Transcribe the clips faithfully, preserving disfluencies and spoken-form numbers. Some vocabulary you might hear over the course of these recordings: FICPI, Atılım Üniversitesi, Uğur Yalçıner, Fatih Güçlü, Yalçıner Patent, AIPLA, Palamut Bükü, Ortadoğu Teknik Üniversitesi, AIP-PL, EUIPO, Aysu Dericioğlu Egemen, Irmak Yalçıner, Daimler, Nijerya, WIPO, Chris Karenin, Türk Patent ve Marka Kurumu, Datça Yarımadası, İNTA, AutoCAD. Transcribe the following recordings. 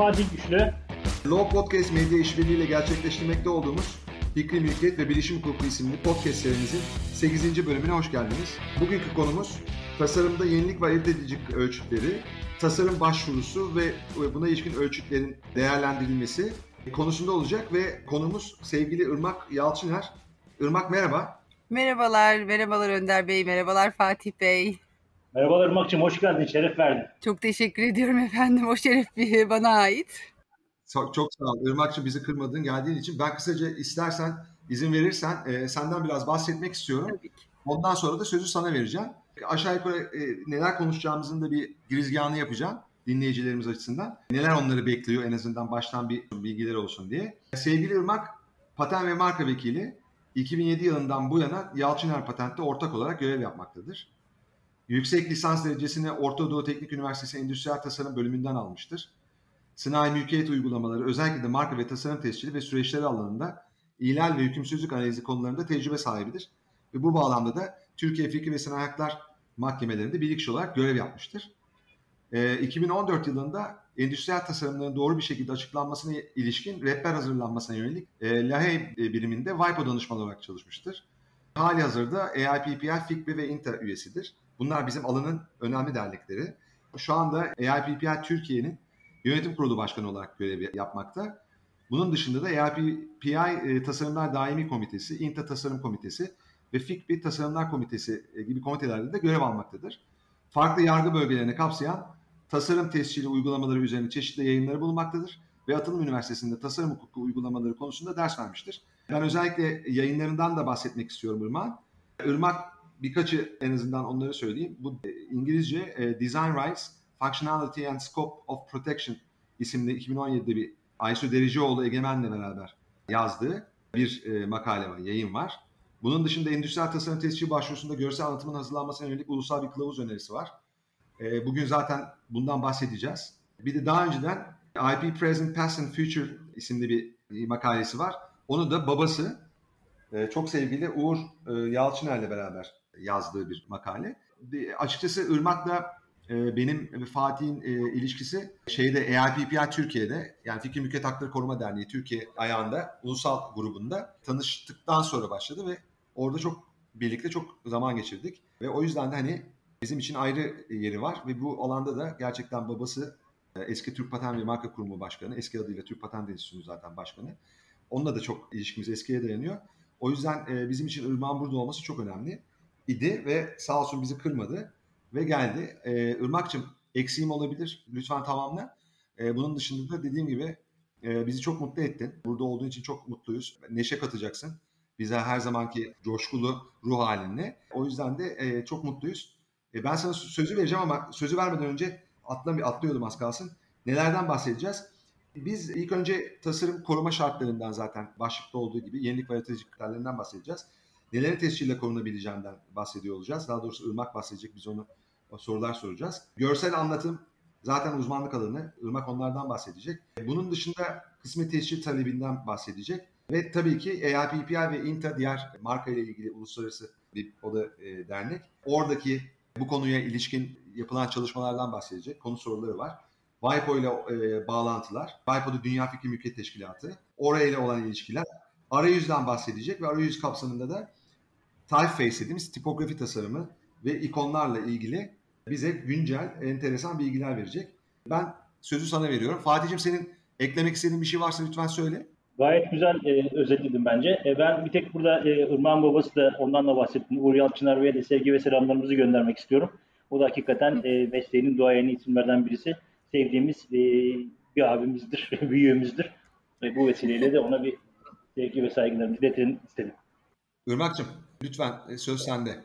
Fatih Güçlü. Law Podcast medya işbirliğiyle gerçekleştirmekte olduğumuz Fikri Mülkiyet ve Bilişim Hukuku isimli podcast serimizin sekizinci bölümüne hoş geldiniz. Bugünkü konumuz tasarımda yenilik ve ayırt edicilik ölçütleri, tasarım başvurusu ve buna ilişkin ölçütlerin değerlendirilmesi konusunda olacak ve konumuz sevgili Irmak Yalçıner. Irmak merhaba. Merhabalar, merhabalar Önder Bey, merhabalar Fatih Bey. Merhabalar Irmak'cığım, hoş geldin, şeref verdin. Çok teşekkür ediyorum efendim, o şeref bana ait. Çok, çok sağ ol Irmak'cığım, bizi kırmadığın geldiğin için. Ben kısaca istersen, izin verirsen e, senden biraz bahsetmek istiyorum. Tabii ki. Ondan sonra da sözü sana vereceğim. Aşağı yukarı e, neler konuşacağımızın da bir girizgahını yapacağım dinleyicilerimiz açısından. Neler onları bekliyor, en azından baştan bir bilgiler olsun diye. Sevgili Irmak, patent ve marka vekili, iki bin yedi yılından bu yana Yalçıner Patent'te ortak olarak görev yapmaktadır. Yüksek lisans derecesini Ortadoğu Teknik Üniversitesi Endüstriyel Tasarım bölümünden almıştır. Sınai mülkiyet uygulamaları, özellikle de marka ve tasarım tescili ve süreçleri alanında ihlal ve hükümsüzlük analizi konularında tecrübe sahibidir. Ve bu bağlamda da Türkiye Fikri ve Sınai Haklar Mahkemelerinde bilirkişi olarak görev yapmıştır. E, iki bin on dört yılında endüstriyel tasarımların doğru bir şekilde açıklanmasına ilişkin rehber hazırlanmasına yönelik e, L A H E biriminde WIPO danışmanı olarak çalışmıştır. Hali hazırda A I P P L, F I C P I ve İNTA üyesidir. Bunlar bizim alanın önemli dernekleri. Şu anda A I P P L Türkiye'nin yönetim kurulu başkanı olarak görev yapmakta. Bunun dışında da A I P P L Tasarımlar Daimi Komitesi, İNTA Tasarım Komitesi ve F I C P I Tasarımlar Komitesi gibi komitelerde de görev almaktadır. Farklı yargı bölgelerini kapsayan tasarım tescili uygulamaları üzerine çeşitli yayınları bulunmaktadır ve Atılım Üniversitesi'nde tasarım hukuku uygulamaları konusunda ders vermiştir. Ben özellikle yayınlarından da bahsetmek istiyorum Irmak. Irmak birkaçı en azından onları söyleyeyim. Bu İngilizce Design Rights, Functionality and Scope of Protection isimli iki bin on yedi'de bir Aysu Dericioğlu Egemen'le beraber yazdığı bir makale var, yayın var. Bunun dışında endüstriyel tasarım tescil başvurusunda görsel anlatımın hazırlanmasına yönelik ulusal bir kılavuz önerisi var. Bugün zaten bundan bahsedeceğiz. Bir de daha önceden I P Present, Past and Future isimli bir makalesi var. Onu da babası, çok sevgili Uğur Yalçıner'le beraber yazdığı bir makale. Açıkçası Irmak'la benim ve Fatih'in ilişkisi şeyde A I P P L Türkiye'de, yani Fikri Mülkiyet Hakları Koruma Derneği Türkiye ayağında, ulusal grubunda tanıştıktan sonra başladı ve orada çok birlikte çok zaman geçirdik. Ve o yüzden de hani bizim için ayrı yeri var ve bu alanda da gerçekten babası eski Türk Patent ve Marka Kurumu Başkanı, eski adıyla Türk Patent Enstitüsü zaten başkanı. Onunla da çok ilişkimiz eskiye dayanıyor. O yüzden bizim için Irmak'ın burada olması çok önemli idi ve sağ olsun bizi kırmadı ve geldi. Ee, Irmak'cığım, eksiğim olabilir, lütfen tamamla. Ee, bunun dışında da dediğim gibi e, bizi çok mutlu ettin. Burada olduğun için çok mutluyuz. Neşe katacaksın bize her zamanki coşkulu ruh halinle. O yüzden de e, çok mutluyuz. E, ben sana sözü vereceğim ama sözü vermeden önce atlam- atlıyordum az kalsın. Nelerden bahsedeceğiz? Biz ilk önce tasarım koruma şartlarından, zaten başlıkta olduğu gibi yenilik ve yaratıcılık kriterlerinden bahsedeceğiz. Nelerin tescille korunabileceğinden bahsediyor olacağız. Daha doğrusu Irmak bahsedecek, biz onu sorular soracağız. Görsel anlatım zaten uzmanlık alanı. Irmak onlardan bahsedecek. Bunun dışında kısmi tescil talebinden bahsedecek. Ve tabii ki A I P P L ve İNTA, diğer marka ile ilgili uluslararası bir oda e, dernek. Oradaki bu konuya ilişkin yapılan çalışmalardan bahsedecek. Konu soruları var. WIPO ile e, bağlantılar. WIPO'da Dünya Fikri Mülkiyet Teşkilatı. Oraya ile olan ilişkiler. Arayüzden bahsedecek ve arayüz kapsamında da typeface dediğimiz tipografi tasarımı ve ikonlarla ilgili bize güncel, enteresan bilgiler verecek. Ben sözü sana veriyorum. Fatih'cim, senin eklemek istediğin bir şey varsa lütfen söyle. Gayet güzel e, özetledim bence. E, ben bir tek burada e, Irmak'ın babası da, ondan da bahsettim. Uğur Yalçıner Bey'e de sevgi ve selamlarımızı göndermek istiyorum. O da hakikaten e, mesleğinin duayeni isimlerden birisi. Sevdiğimiz e, bir abimizdir, büyüğümüzdür. E, bu vesileyle de ona bir sevgi ve saygılarımızı iletelim istedim. Irmak'cığım, lütfen söz sende.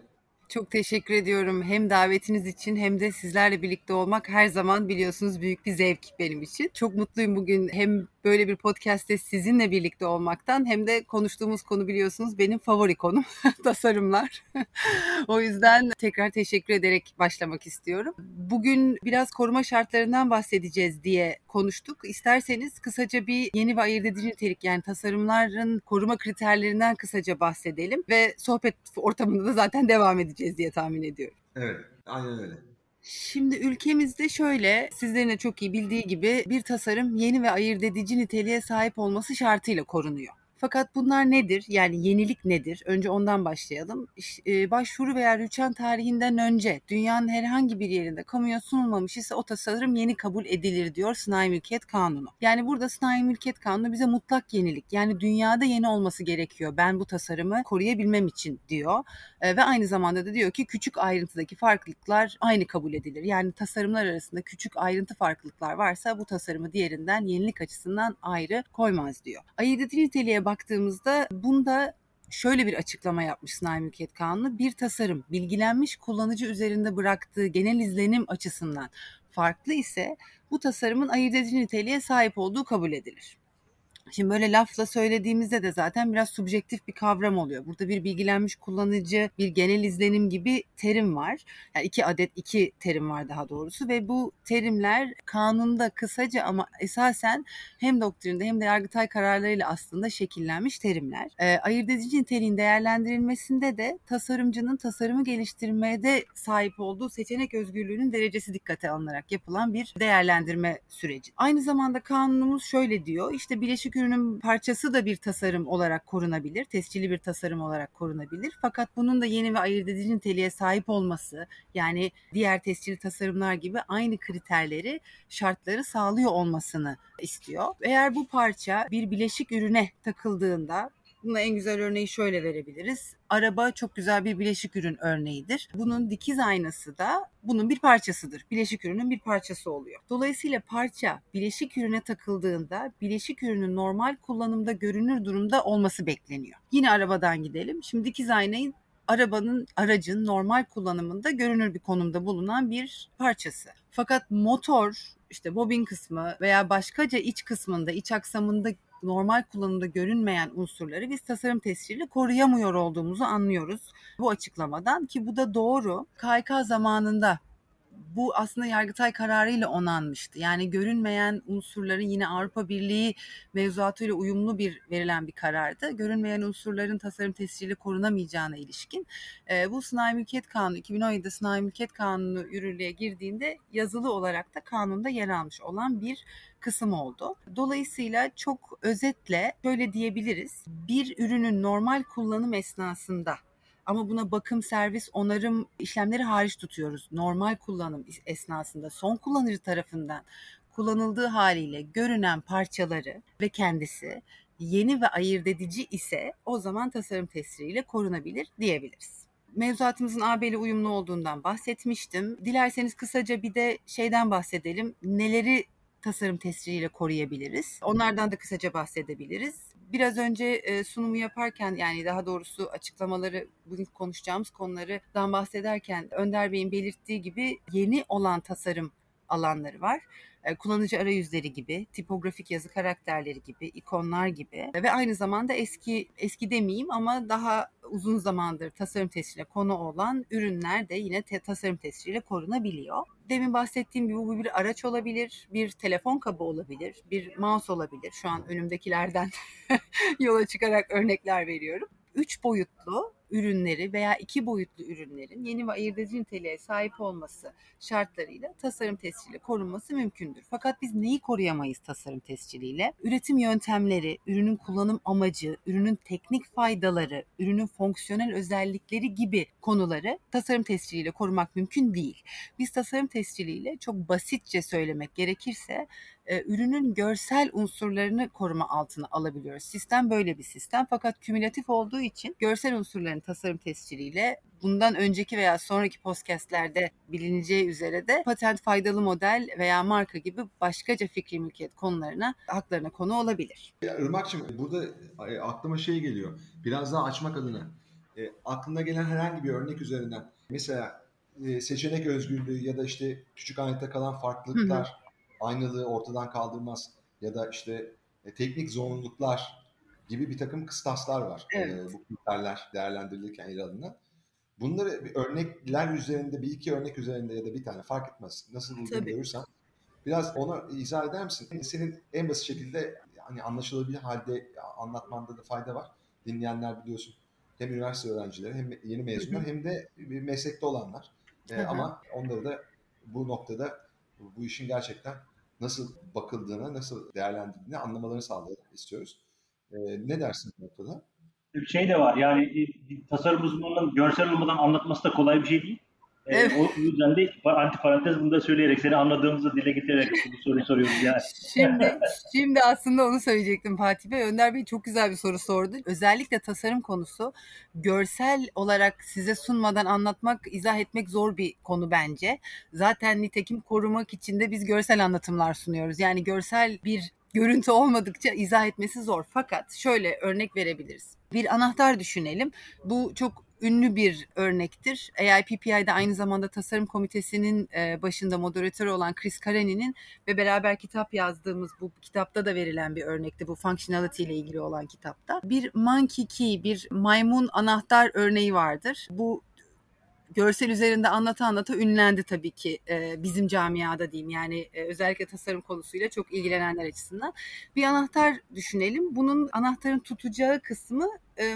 Çok teşekkür ediyorum. Hem davetiniz için hem de sizlerle birlikte olmak her zaman biliyorsunuz büyük bir zevk benim için. Çok mutluyum bugün hem böyle bir podcast'te sizinle birlikte olmaktan, hem de konuştuğumuz konu biliyorsunuz benim favori konum tasarımlar. O yüzden tekrar teşekkür ederek başlamak istiyorum. Bugün biraz koruma şartlarından bahsedeceğiz diye konuştuk. İsterseniz kısaca bir yeni ve ayırt edici nitelik, yani tasarımların koruma kriterlerinden kısaca bahsedelim ve sohbet ortamında da zaten devam edeceğiz diye tahmin ediyorum. Evet, aynen öyle. Şimdi ülkemizde şöyle, sizlerin de çok iyi bildiği gibi bir tasarım yeni ve ayırt edici niteliğe sahip olması şartıyla korunuyor. Fakat bunlar nedir? Yani yenilik nedir? Önce ondan başlayalım. Başvuru veya rüçhan tarihinden önce dünyanın herhangi bir yerinde kamuya sunulmamış ise o tasarım yeni kabul edilir diyor Sınai Mülkiyet Kanunu. Yani burada Sınai Mülkiyet Kanunu bize mutlak yenilik, yani dünyada yeni olması gerekiyor ben bu tasarımı koruyabilmem için diyor. Ve aynı zamanda da diyor ki küçük ayrıntıdaki farklılıklar aynı kabul edilir. Yani tasarımlar arasında küçük ayrıntı farklılıklar varsa bu tasarımı diğerinden yenilik açısından ayrı koymaz diyor. Ayırt edici niteliğe baktığımızda bunda şöyle bir açıklama yapmış Sınai Mülkiyet Kanunu: bir tasarım bilgilenmiş kullanıcı üzerinde bıraktığı genel izlenim açısından farklı ise bu tasarımın ayırt edici niteliğe sahip olduğu kabul edilir. Şimdi böyle lafla söylediğimizde de zaten biraz subjektif bir kavram oluyor. Burada bir bilgilenmiş kullanıcı, bir genel izlenim gibi terim var. Yani iki adet iki terim var daha doğrusu ve bu terimler kanunda kısaca ama esasen hem doktrinde hem de yargıtay kararlarıyla aslında şekillenmiş terimler. E, ayırt edici niteliğin değerlendirilmesinde de tasarımcının tasarımı geliştirmede sahip olduğu seçenek özgürlüğünün derecesi dikkate alınarak yapılan bir değerlendirme süreci. Aynı zamanda kanunumuz şöyle diyor, işte bileşik ürünün parçası da bir tasarım olarak korunabilir, tescilli bir tasarım olarak korunabilir. Fakat bunun da yeni ve ayırt edici niteliğe sahip olması, yani diğer tescilli tasarımlar gibi aynı kriterleri, şartları sağlıyor olmasını istiyor. Eğer bu parça bir bileşik ürüne takıldığında, bunun en güzel örneği şöyle verebiliriz. Araba çok güzel bir bileşik ürün örneğidir. Bunun dikiz aynası da bunun bir parçasıdır. Bileşik ürünün bir parçası oluyor. Dolayısıyla parça bileşik ürüne takıldığında bileşik ürünün normal kullanımda görünür durumda olması bekleniyor. Yine arabadan gidelim. Şimdi dikiz aynayı arabanın, aracın normal kullanımında görünür bir konumda bulunan bir parçası. Fakat motor, işte bobin kısmı veya başkaca iç kısmında, iç aksamında normal kullanımda görünmeyen unsurları biz tasarım tesciliyle koruyamıyor olduğumuzu anlıyoruz bu açıklamadan, ki bu da doğru. K H K zamanında bu aslında yargıtay kararıyla onanmıştı. Yani görünmeyen unsurların, yine Avrupa Birliği mevzuatıyla uyumlu bir verilen bir karardı. Görünmeyen unsurların tasarım tesciliyle korunamayacağına ilişkin. E, bu Sınai Mülkiyet Kanunu, iki bin on yedide Sınai Mülkiyet Kanunu yürürlüğe girdiğinde yazılı olarak da kanunda yer almış olan bir kısım oldu. Dolayısıyla çok özetle şöyle diyebiliriz. Bir ürünün normal kullanım esnasında, ama buna bakım, servis, onarım işlemleri hariç tutuyoruz, normal kullanım esnasında son kullanıcı tarafından kullanıldığı haliyle görünen parçaları ve kendisi yeni ve ayırt edici ise o zaman tasarım tesiriyle korunabilir diyebiliriz. Mevzuatımızın A B'li uyumlu olduğundan bahsetmiştim. Dilerseniz kısaca bir de şeyden bahsedelim. Neleri tasarım tesiriyle koruyabiliriz? Onlardan da kısaca bahsedebiliriz. Biraz önce sunumu yaparken, yani daha doğrusu açıklamaları, bugün konuşacağımız konulardan bahsederken Önder Bey'in belirttiği gibi yeni olan tasarım alanları var. Kullanıcı arayüzleri gibi, tipografik yazı karakterleri gibi, ikonlar gibi ve aynı zamanda eski, eski demeyeyim ama daha uzun zamandır tasarım tesciliyle konu olan ürünler de yine te- tasarım tesciliyle korunabiliyor. Demin bahsettiğim gibi bu bir araç olabilir, bir telefon kabı olabilir, bir mouse olabilir. Şu an önümdekilerden yola çıkarak örnekler veriyorum. Üç boyutlu ürünleri veya iki boyutlu ürünlerin yeni ve ayırt edici niteliğe sahip olması şartlarıyla tasarım tesciliyle korunması mümkündür. Fakat biz neyi koruyamayız tasarım tesciliyle? Üretim yöntemleri, ürünün kullanım amacı, ürünün teknik faydaları, ürünün fonksiyonel özellikleri gibi konuları tasarım tesciliyle korumak mümkün değil. Biz tasarım tesciliyle, çok basitçe söylemek gerekirse, ürünün görsel unsurlarını koruma altına alabiliyoruz. Sistem böyle bir sistem, fakat kümülatif olduğu için görsel unsurların tasarım tesciliyle, bundan önceki veya sonraki podcastlerde bilineceği üzere de patent, faydalı model veya marka gibi başkaca fikri mülkiyet konularına, haklarına konu olabilir. Ya Irmak'cığım, burada aklıma şey geliyor, biraz daha açmak adına. E, aklına gelen herhangi bir örnek üzerinden, mesela e, seçenek özgürlüğü ya da işte küçük aynada kalan farklılıklar, hı hı, aynılığı ortadan kaldırmaz ya da işte e, teknik zorunluluklar gibi bir takım kıstaslar var. Evet. E, bu kriterler değerlendirilirken ele alınan. Bunları bir örnekler üzerinde, bir iki örnek üzerinde ya da bir tane, fark etmez. Nasıl bulduğunu görürsen biraz ona izah eder misin? Senin en basit şekilde, hani anlaşılabilir halde anlatmanda da fayda var. Dinleyenler, biliyorsun, hem üniversite öğrencileri, hem yeni mezunlar, hem de meslekte olanlar. E, ama onları da bu noktada bu işin gerçekten nasıl bakıldığını, nasıl değerlendirildiğini anlamalarını sağlamak istiyoruz. Ee, ne dersin bu noktada? Bir şey de var yani tasarım uzmanının görsel olmadan anlatması da kolay bir şey değil. Ee, evet. O yüzden de antiparantez bunu da söyleyerek, seni anladığımızı dile getirerek bu soruyu soruyoruz yani. Şimdi, şimdi aslında onu söyleyecektim Fatih Bey. Önder Bey çok güzel bir soru sordu. Özellikle tasarım konusu görsel olarak size sunmadan anlatmak, izah etmek zor bir konu bence. Zaten nitekim korumak için de biz görsel anlatımlar sunuyoruz. Yani görsel bir görüntü olmadıkça izah etmesi zor. Fakat şöyle örnek verebiliriz. Bir anahtar düşünelim. Bu çok ünlü bir örnektir. A I P P I'de aynı zamanda tasarım komitesinin başında moderatörü olan Chris Karenin'in ve beraber kitap yazdığımız, bu kitapta da verilen bir örnekti. Bu functionality ile ilgili olan kitapta. Bir monkey key, bir maymun anahtar örneği vardır. Bu görsel üzerinde anlata anlata ünlendi tabii ki bizim camiada diyeyim, yani özellikle tasarım konusuyla çok ilgilenenler açısından. Bir anahtar düşünelim. Bunun anahtarın tutacağı kısmı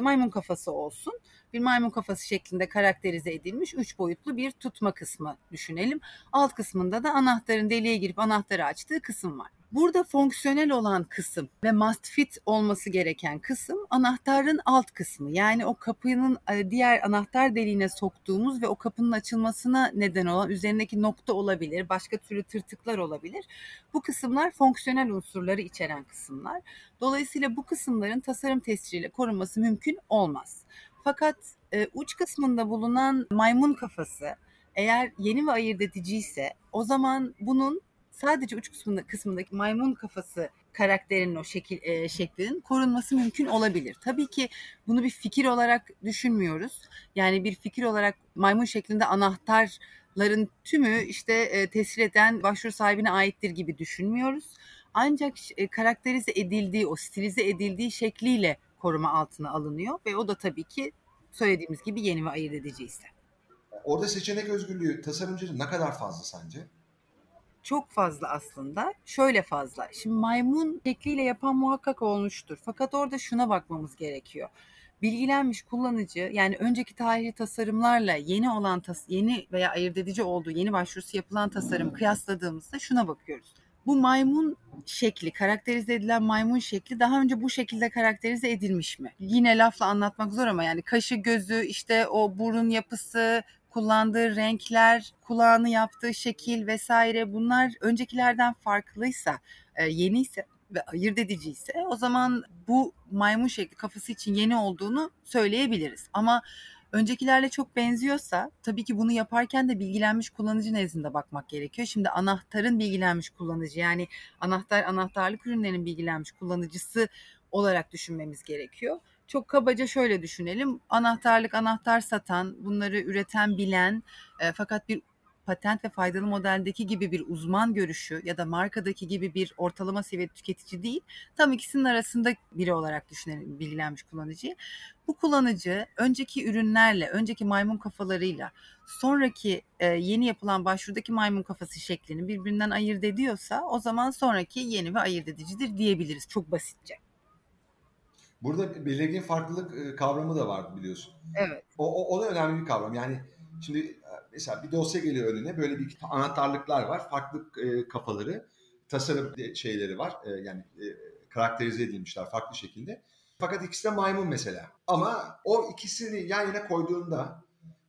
maymun kafası olsun. Bir maymun kafası şeklinde karakterize edilmiş üç boyutlu bir tutma kısmı düşünelim. Alt kısmında da anahtarın deliğe girip anahtarı açtığı kısım var. Burada fonksiyonel olan kısım ve must fit olması gereken kısım anahtarın alt kısmı. Yani o kapının diğer anahtar deliğine soktuğumuz ve o kapının açılmasına neden olan üzerindeki nokta olabilir, başka türlü tırtıklar olabilir. Bu kısımlar fonksiyonel unsurları içeren kısımlar. Dolayısıyla bu kısımların tasarım tesciliyle korunması mümkün olmaz. Fakat e, uç kısmında bulunan maymun kafası eğer yeni ve ayırt ediciyse, o zaman bunun sadece uç kısmında, kısmındaki maymun kafası karakterinin o şekil, e, şeklinin korunması mümkün olabilir. Tabii ki bunu bir fikir olarak düşünmüyoruz. Yani bir fikir olarak maymun şeklinde anahtarların tümü işte e, tescil eden başvuru sahibine aittir gibi düşünmüyoruz. Ancak e, karakterize edildiği, o stilize edildiği şekliyle koruma altına alınıyor ve o da tabii ki söylediğimiz gibi yeni ve ayırt edici ise. Orada seçenek özgürlüğü tasarımcının ne kadar fazla sence? Çok fazla aslında. Şöyle fazla. Şimdi maymun şekliyle yapan muhakkak olmuştur. Fakat orada şuna bakmamız gerekiyor. Bilgilenmiş kullanıcı, yani önceki tarihli tasarımlarla yeni olan tas- yeni veya ayırt edici olduğu, yeni başvurusu yapılan tasarım kıyasladığımızda şuna bakıyoruz. Bu maymun şekli, karakterize edilen maymun şekli daha önce bu şekilde karakterize edilmiş mi? Yine lafla anlatmak zor ama yani kaşı, gözü, işte o burun yapısı, kullandığı renkler, kulağını yaptığı şekil vesaire, bunlar öncekilerden farklıysa, yeniyse ve ayırt ediciyse o zaman bu maymun şekli kafası için yeni olduğunu söyleyebiliriz. Ama öncekilerle çok benziyorsa tabii ki bunu yaparken de bilgilenmiş kullanıcı nezdinde bakmak gerekiyor. Şimdi anahtarın bilgilenmiş kullanıcı, yani anahtar anahtarlık ürünlerin bilgilenmiş kullanıcısı olarak düşünmemiz gerekiyor. Çok kabaca şöyle düşünelim. Anahtarlık, anahtar satan, bunları üreten, bilen e, fakat bir patent ve faydalı modeldeki gibi bir uzman görüşü ya da markadaki gibi bir ortalama seviyede tüketici değil, tam ikisinin arasında biri olarak düşünelim bilgilenmiş kullanıcıyı. Bu kullanıcı önceki ürünlerle, önceki maymun kafalarıyla sonraki e, yeni yapılan başvurudaki maymun kafası şeklini birbirinden ayırt ediyorsa o zaman sonraki yeni ve ayırt edicidir diyebiliriz çok basitçe. Burada belirgin farklılık kavramı da var biliyorsun. Evet. O, o, o da önemli bir kavram. Yani şimdi mesela bir dosya geliyor önüne, böyle bir anahtarlıklar var, farklı e, kafaları, tasarım şeyleri var, e, yani e, karakterize edilmişler farklı şekilde. Fakat ikisi de maymun mesela. Ama o ikisini yan yana koyduğunda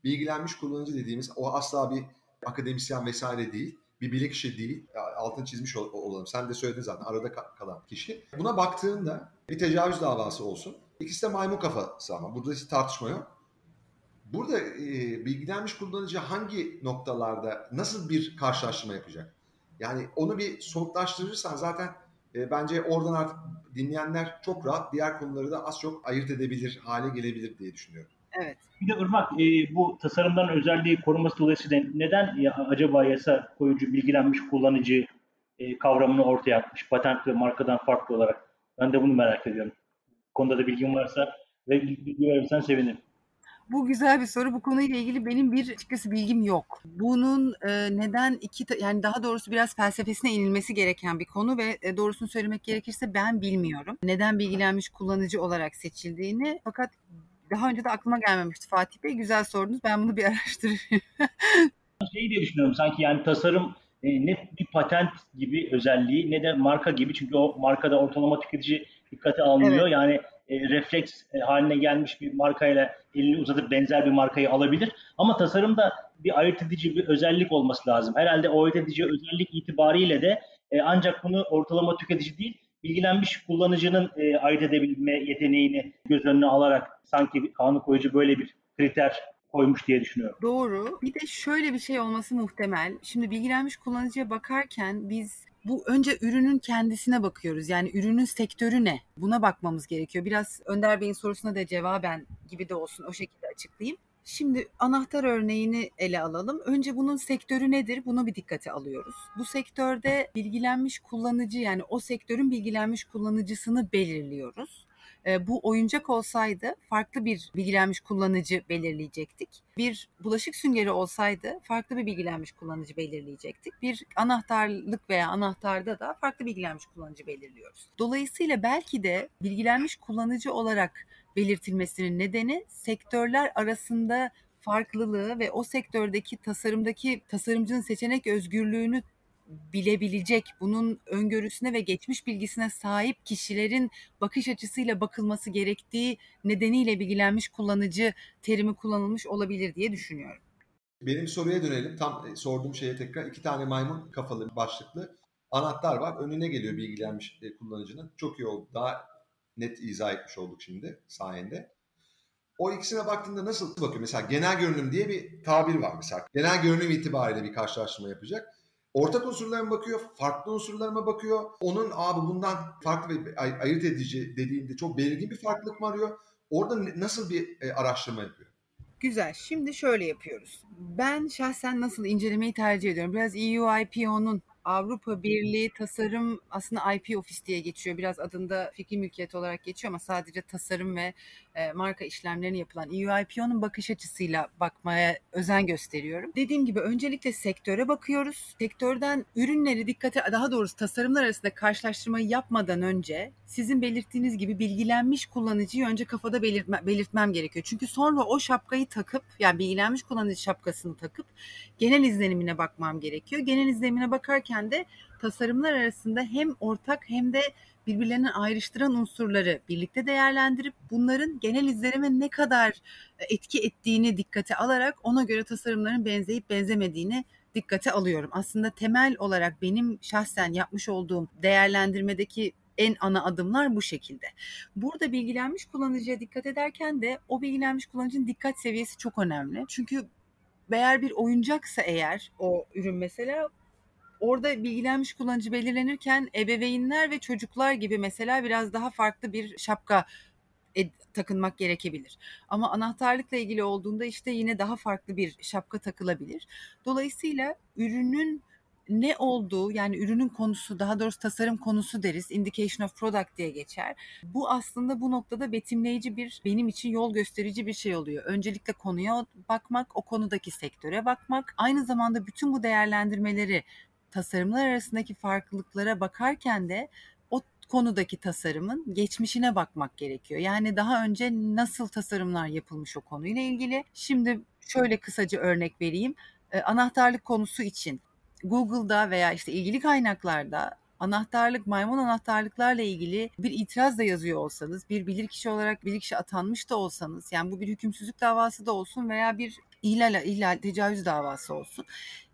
bilgilenmiş kullanıcı dediğimiz, o asla bir akademisyen vesaire değil, bir bilik kişi değil, altını çizmiş ol- olalım. Sen de söyledin zaten, arada kalan kişi. Buna baktığında bir tecavüz davası olsun, İkisi de maymun kafası ama burada hiç tartışma yok. Burada e, bilgilenmiş kullanıcı hangi noktalarda nasıl bir karşılaştırma yapacak? Yani onu bir somutlaştırırsan zaten e, bence oradan artık dinleyenler çok rahat diğer konuları da az çok ayırt edebilir, hale gelebilir diye düşünüyorum. Evet. Bir de Irmak, e, bu tasarımların özelliği korunması dolayısıyla neden ya, acaba yasa koyucu bilgilenmiş kullanıcı e, kavramını ortaya atmış patent ve markadan farklı olarak? Ben de bunu merak ediyorum. Bu konuda da bilgin varsa ve bilgi verirsen sevinirim. Bu güzel bir soru. Bu konuyla ilgili benim bir açıkçası bilgim yok. Bunun neden iki, yani daha doğrusu biraz felsefesine inilmesi gereken bir konu ve doğrusunu söylemek gerekirse ben bilmiyorum neden bilgilenmiş kullanıcı olarak seçildiğini. Fakat daha önce de aklıma gelmemişti Fatih Bey. Güzel sordunuz. Ben bunu bir araştırırım. Şey diye düşünüyorum sanki, yani tasarım e, ne bir patent gibi özelliği ne de marka gibi, çünkü o markada ortalama tüketici dikkate alınıyor. Evet. Yani e, refleks e, haline gelmiş bir markayla elini uzatıp benzer bir markayı alabilir. Ama tasarımda bir ayırt edici bir özellik olması lazım. Herhalde o ayırt edici özellik itibariyle de e, ancak bunu ortalama tüketici değil, bilgilenmiş kullanıcının e, ayırt edebilme yeteneğini göz önüne alarak sanki kanun koyucu böyle bir kriter koymuş diye düşünüyorum. Doğru. Bir de şöyle bir şey olması muhtemel. Şimdi bilgilenmiş kullanıcıya bakarken biz bu önce ürünün kendisine bakıyoruz. Yani ürünün sektörü ne? Buna bakmamız gerekiyor. Biraz Önder Bey'in sorusuna da cevaben gibi de olsun, o şekilde açıklayayım. Şimdi anahtar örneğini ele alalım. Önce bunun sektörü nedir? Bunu bir dikkate alıyoruz. Bu sektörde bilgilenmiş kullanıcı, yani o sektörün bilgilenmiş kullanıcısını belirliyoruz. Bu oyuncak olsaydı farklı bir bilgilenmiş kullanıcı belirleyecektik. Bir bulaşık süngeri olsaydı farklı bir bilgilenmiş kullanıcı belirleyecektik. Bir anahtarlık veya anahtarda da farklı bilgilenmiş kullanıcı belirliyoruz. Dolayısıyla belki de bilgilenmiş kullanıcı olarak belirtilmesinin nedeni sektörler arasında farklılığı ve o sektördeki tasarımdaki tasarımcının seçenek özgürlüğünü bilebilecek, bunun öngörüsüne ve geçmiş bilgisine sahip kişilerin bakış açısıyla bakılması gerektiği nedeniyle bilgilenmiş kullanıcı terimi kullanılmış olabilir diye düşünüyorum. Benim soruya dönelim. Tam sorduğum şeye tekrar. İki tane maymun kafalı başlıklı anahtar var. Önüne geliyor bilgilenmiş kullanıcının. Çok iyi oldu. Daha net izah etmiş olduk şimdi sayende. O ikisine baktığında nasıl bakıyor? Mesela genel görünüm diye bir tabir var mesela. Genel görünüm itibariyle bir karşılaştırma yapacak. Ortak unsurlara mı bakıyor? Farklı unsurlara mı bakıyor? Onun abi bundan farklı ve ayırt edici dediğinde çok belirgin bir farklılık mı arıyor? Orada nasıl bir araştırma yapıyor? Güzel. Şimdi şöyle yapıyoruz. Ben şahsen nasıl incelemeyi tercih ediyorum? Biraz E U I P O'nun Avrupa Birliği Tasarım, aslında I P Office diye geçiyor. Biraz adında fikri mülkiyet olarak geçiyor ama sadece tasarım ve e, marka işlemlerine yapılan E U I P O'nun bakış açısıyla bakmaya özen gösteriyorum. Dediğim gibi öncelikle sektöre bakıyoruz. Sektörden ürünleri dikkate, daha doğrusu tasarımlar arasında karşılaştırmayı yapmadan önce sizin belirttiğiniz gibi bilgilenmiş kullanıcıyı önce kafada belirtme, belirtmem gerekiyor. Çünkü sonra o şapkayı takıp, yani bilgilenmiş kullanıcı şapkasını takıp genel izlenimine bakmam gerekiyor. Genel izlenimine bakarken de tasarımlar arasında hem ortak hem de birbirlerinden ayrıştıran unsurları birlikte değerlendirip bunların genel izlenime ne kadar etki ettiğini dikkate alarak ona göre tasarımların benzeyip benzemediğini dikkate alıyorum. Aslında temel olarak benim şahsen yapmış olduğum değerlendirmedeki en ana adımlar bu şekilde. Burada bilgilenmiş kullanıcıya dikkat ederken de o bilgilenmiş kullanıcının dikkat seviyesi çok önemli. Çünkü eğer bir oyuncaksa eğer o ürün mesela, orada bilgilenmiş kullanıcı belirlenirken ebeveynler ve çocuklar gibi mesela biraz daha farklı bir şapka takınmak gerekebilir. Ama anahtarlıkla ilgili olduğunda işte yine daha farklı bir şapka takılabilir. Dolayısıyla ürünün ne olduğu, yani ürünün konusu, daha doğrusu tasarım konusu deriz. Indication of product diye geçer. Bu aslında bu noktada betimleyici bir, benim için yol gösterici bir şey oluyor. Öncelikle konuya bakmak, o konudaki sektöre bakmak, aynı zamanda bütün bu değerlendirmeleri tasarımlar arasındaki farklılıklara bakarken de o konudaki tasarımın geçmişine bakmak gerekiyor. Yani daha önce nasıl tasarımlar yapılmış o konuyla ilgili. Şimdi şöyle kısaca örnek vereyim. Anahtarlık konusu için Google'da veya işte ilgili kaynaklarda anahtarlık, maymun anahtarlıklarla ilgili bir itiraz da yazıyor olsanız, bir bilirkişi olarak bilirkişi atanmış da olsanız, yani bu bir hükümsüzlük davası da olsun veya bir İhlal, ihlal, tecavüz davası olsun.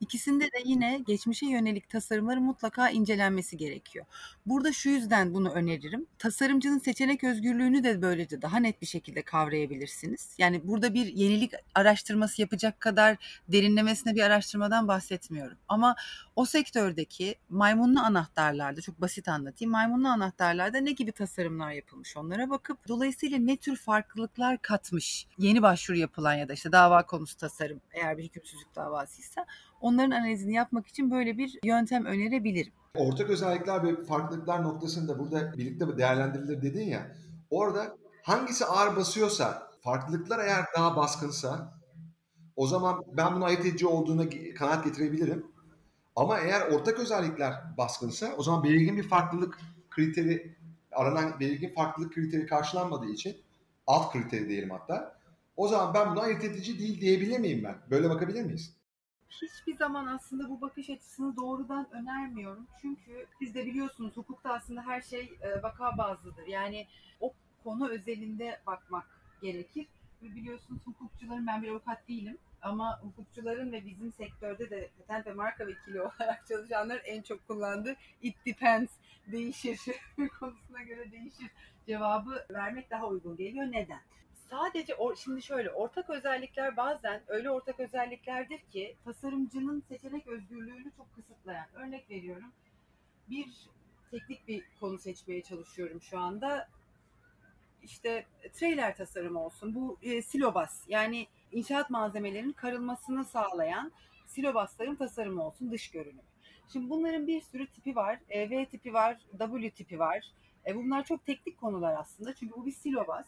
İkisinde de yine geçmişe yönelik tasarımların mutlaka incelenmesi gerekiyor. Burada şu yüzden bunu öneririm. Tasarımcının seçenek özgürlüğünü de böylece daha net bir şekilde kavrayabilirsiniz. Yani burada bir yenilik araştırması yapacak kadar derinlemesine bir araştırmadan bahsetmiyorum. Ama o sektördeki maymunlu anahtarlarda, çok basit anlatayım, maymunlu anahtarlarda ne gibi tasarımlar yapılmış onlara bakıp dolayısıyla ne tür farklılıklar katmış yeni başvuru yapılan ya da işte dava konusu tasarım eğer bir hükümsüzlük davasıysa onların analizini yapmak için böyle bir yöntem önerebilirim. Ortak özellikler ve farklılıklar noktasında burada birlikte değerlendirilir dedin ya, orada hangisi ağır basıyorsa, farklılıklar eğer daha baskınsa o zaman ben bunu ayırt edici olduğuna kanaat getirebilirim. Ama eğer ortak özellikler baskınsa o zaman belirgin bir farklılık kriteri, aranan belirgin farklılık kriteri karşılanmadığı için, alt kriteri diyelim hatta, o zaman ben buna ayırt edici değil diyebilir miyim ben? Böyle bakabilir miyiz? hiçbir zaman aslında bu bakış açısını doğrudan önermiyorum. Çünkü siz de biliyorsunuz hukukta aslında her şey vaka bazlıdır. Yani o konu özelinde bakmak gerekir. Ve biliyorsunuz hukukçuların, ben bir avukat değilim ama hukukçuların ve bizim sektörde de patent ve marka vekili olarak çalışanların en çok kullandığı "it depends" değişir, konusuna göre değişir cevabı vermek daha uygun geliyor. Neden? Sadece or, şimdi şöyle, ortak özellikler bazen öyle ortak özelliklerdir ki tasarımcının seçenek özgürlüğünü çok kısıtlayan. Örnek veriyorum, bir teknik bir konu seçmeye çalışıyorum şu anda. İşte trailer tasarımı olsun, bu e, silobas, yani inşaat malzemelerinin karılmasını sağlayan silobasların tasarımı olsun, dış görünümü. Şimdi bunların bir sürü tipi var, e, V tipi var, W tipi var. E, bunlar çok teknik konular aslında, çünkü bu bir silobas.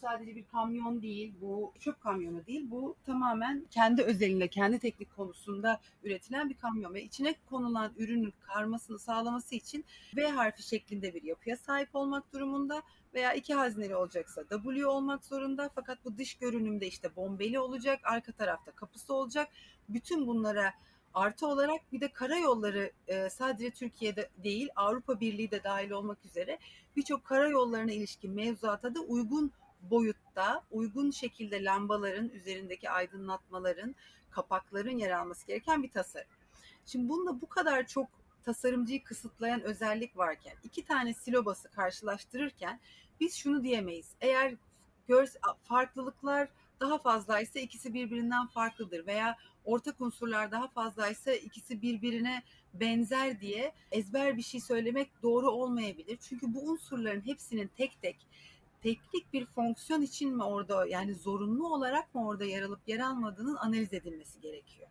Sadece bir kamyon değil, bu çöp kamyonu değil, bu tamamen kendi özelinde, kendi teknik konusunda üretilen bir kamyon ve içine konulan ürünün karmasını sağlaması için V harfi şeklinde bir yapıya sahip olmak durumunda veya iki hazneli olacaksa W olmak zorunda. Fakat bu dış görünümde işte bombeli olacak, arka tarafta kapısı olacak. Bütün bunlara artı olarak bir de karayolları, sadece Türkiye'de değil Avrupa Birliği de dahil olmak üzere birçok karayollarına ilişkin mevzuata da uygun boyutta, uygun şekilde lambaların, üzerindeki aydınlatmaların, kapakların yer alması gereken bir tasarım. Şimdi bunda bu kadar çok tasarımcıyı kısıtlayan özellik varken, iki tane silobası karşılaştırırken biz şunu diyemeyiz. Eğer farklılıklar daha fazlaysa ikisi birbirinden farklıdır veya ortak unsurlar daha fazlaysa ikisi birbirine benzer diye ezber bir şey söylemek doğru olmayabilir. Çünkü bu unsurların hepsinin tek tek teknik bir fonksiyon için mi orada, yani zorunlu olarak mı orada yer alıp yer almadığının analiz edilmesi gerekiyor.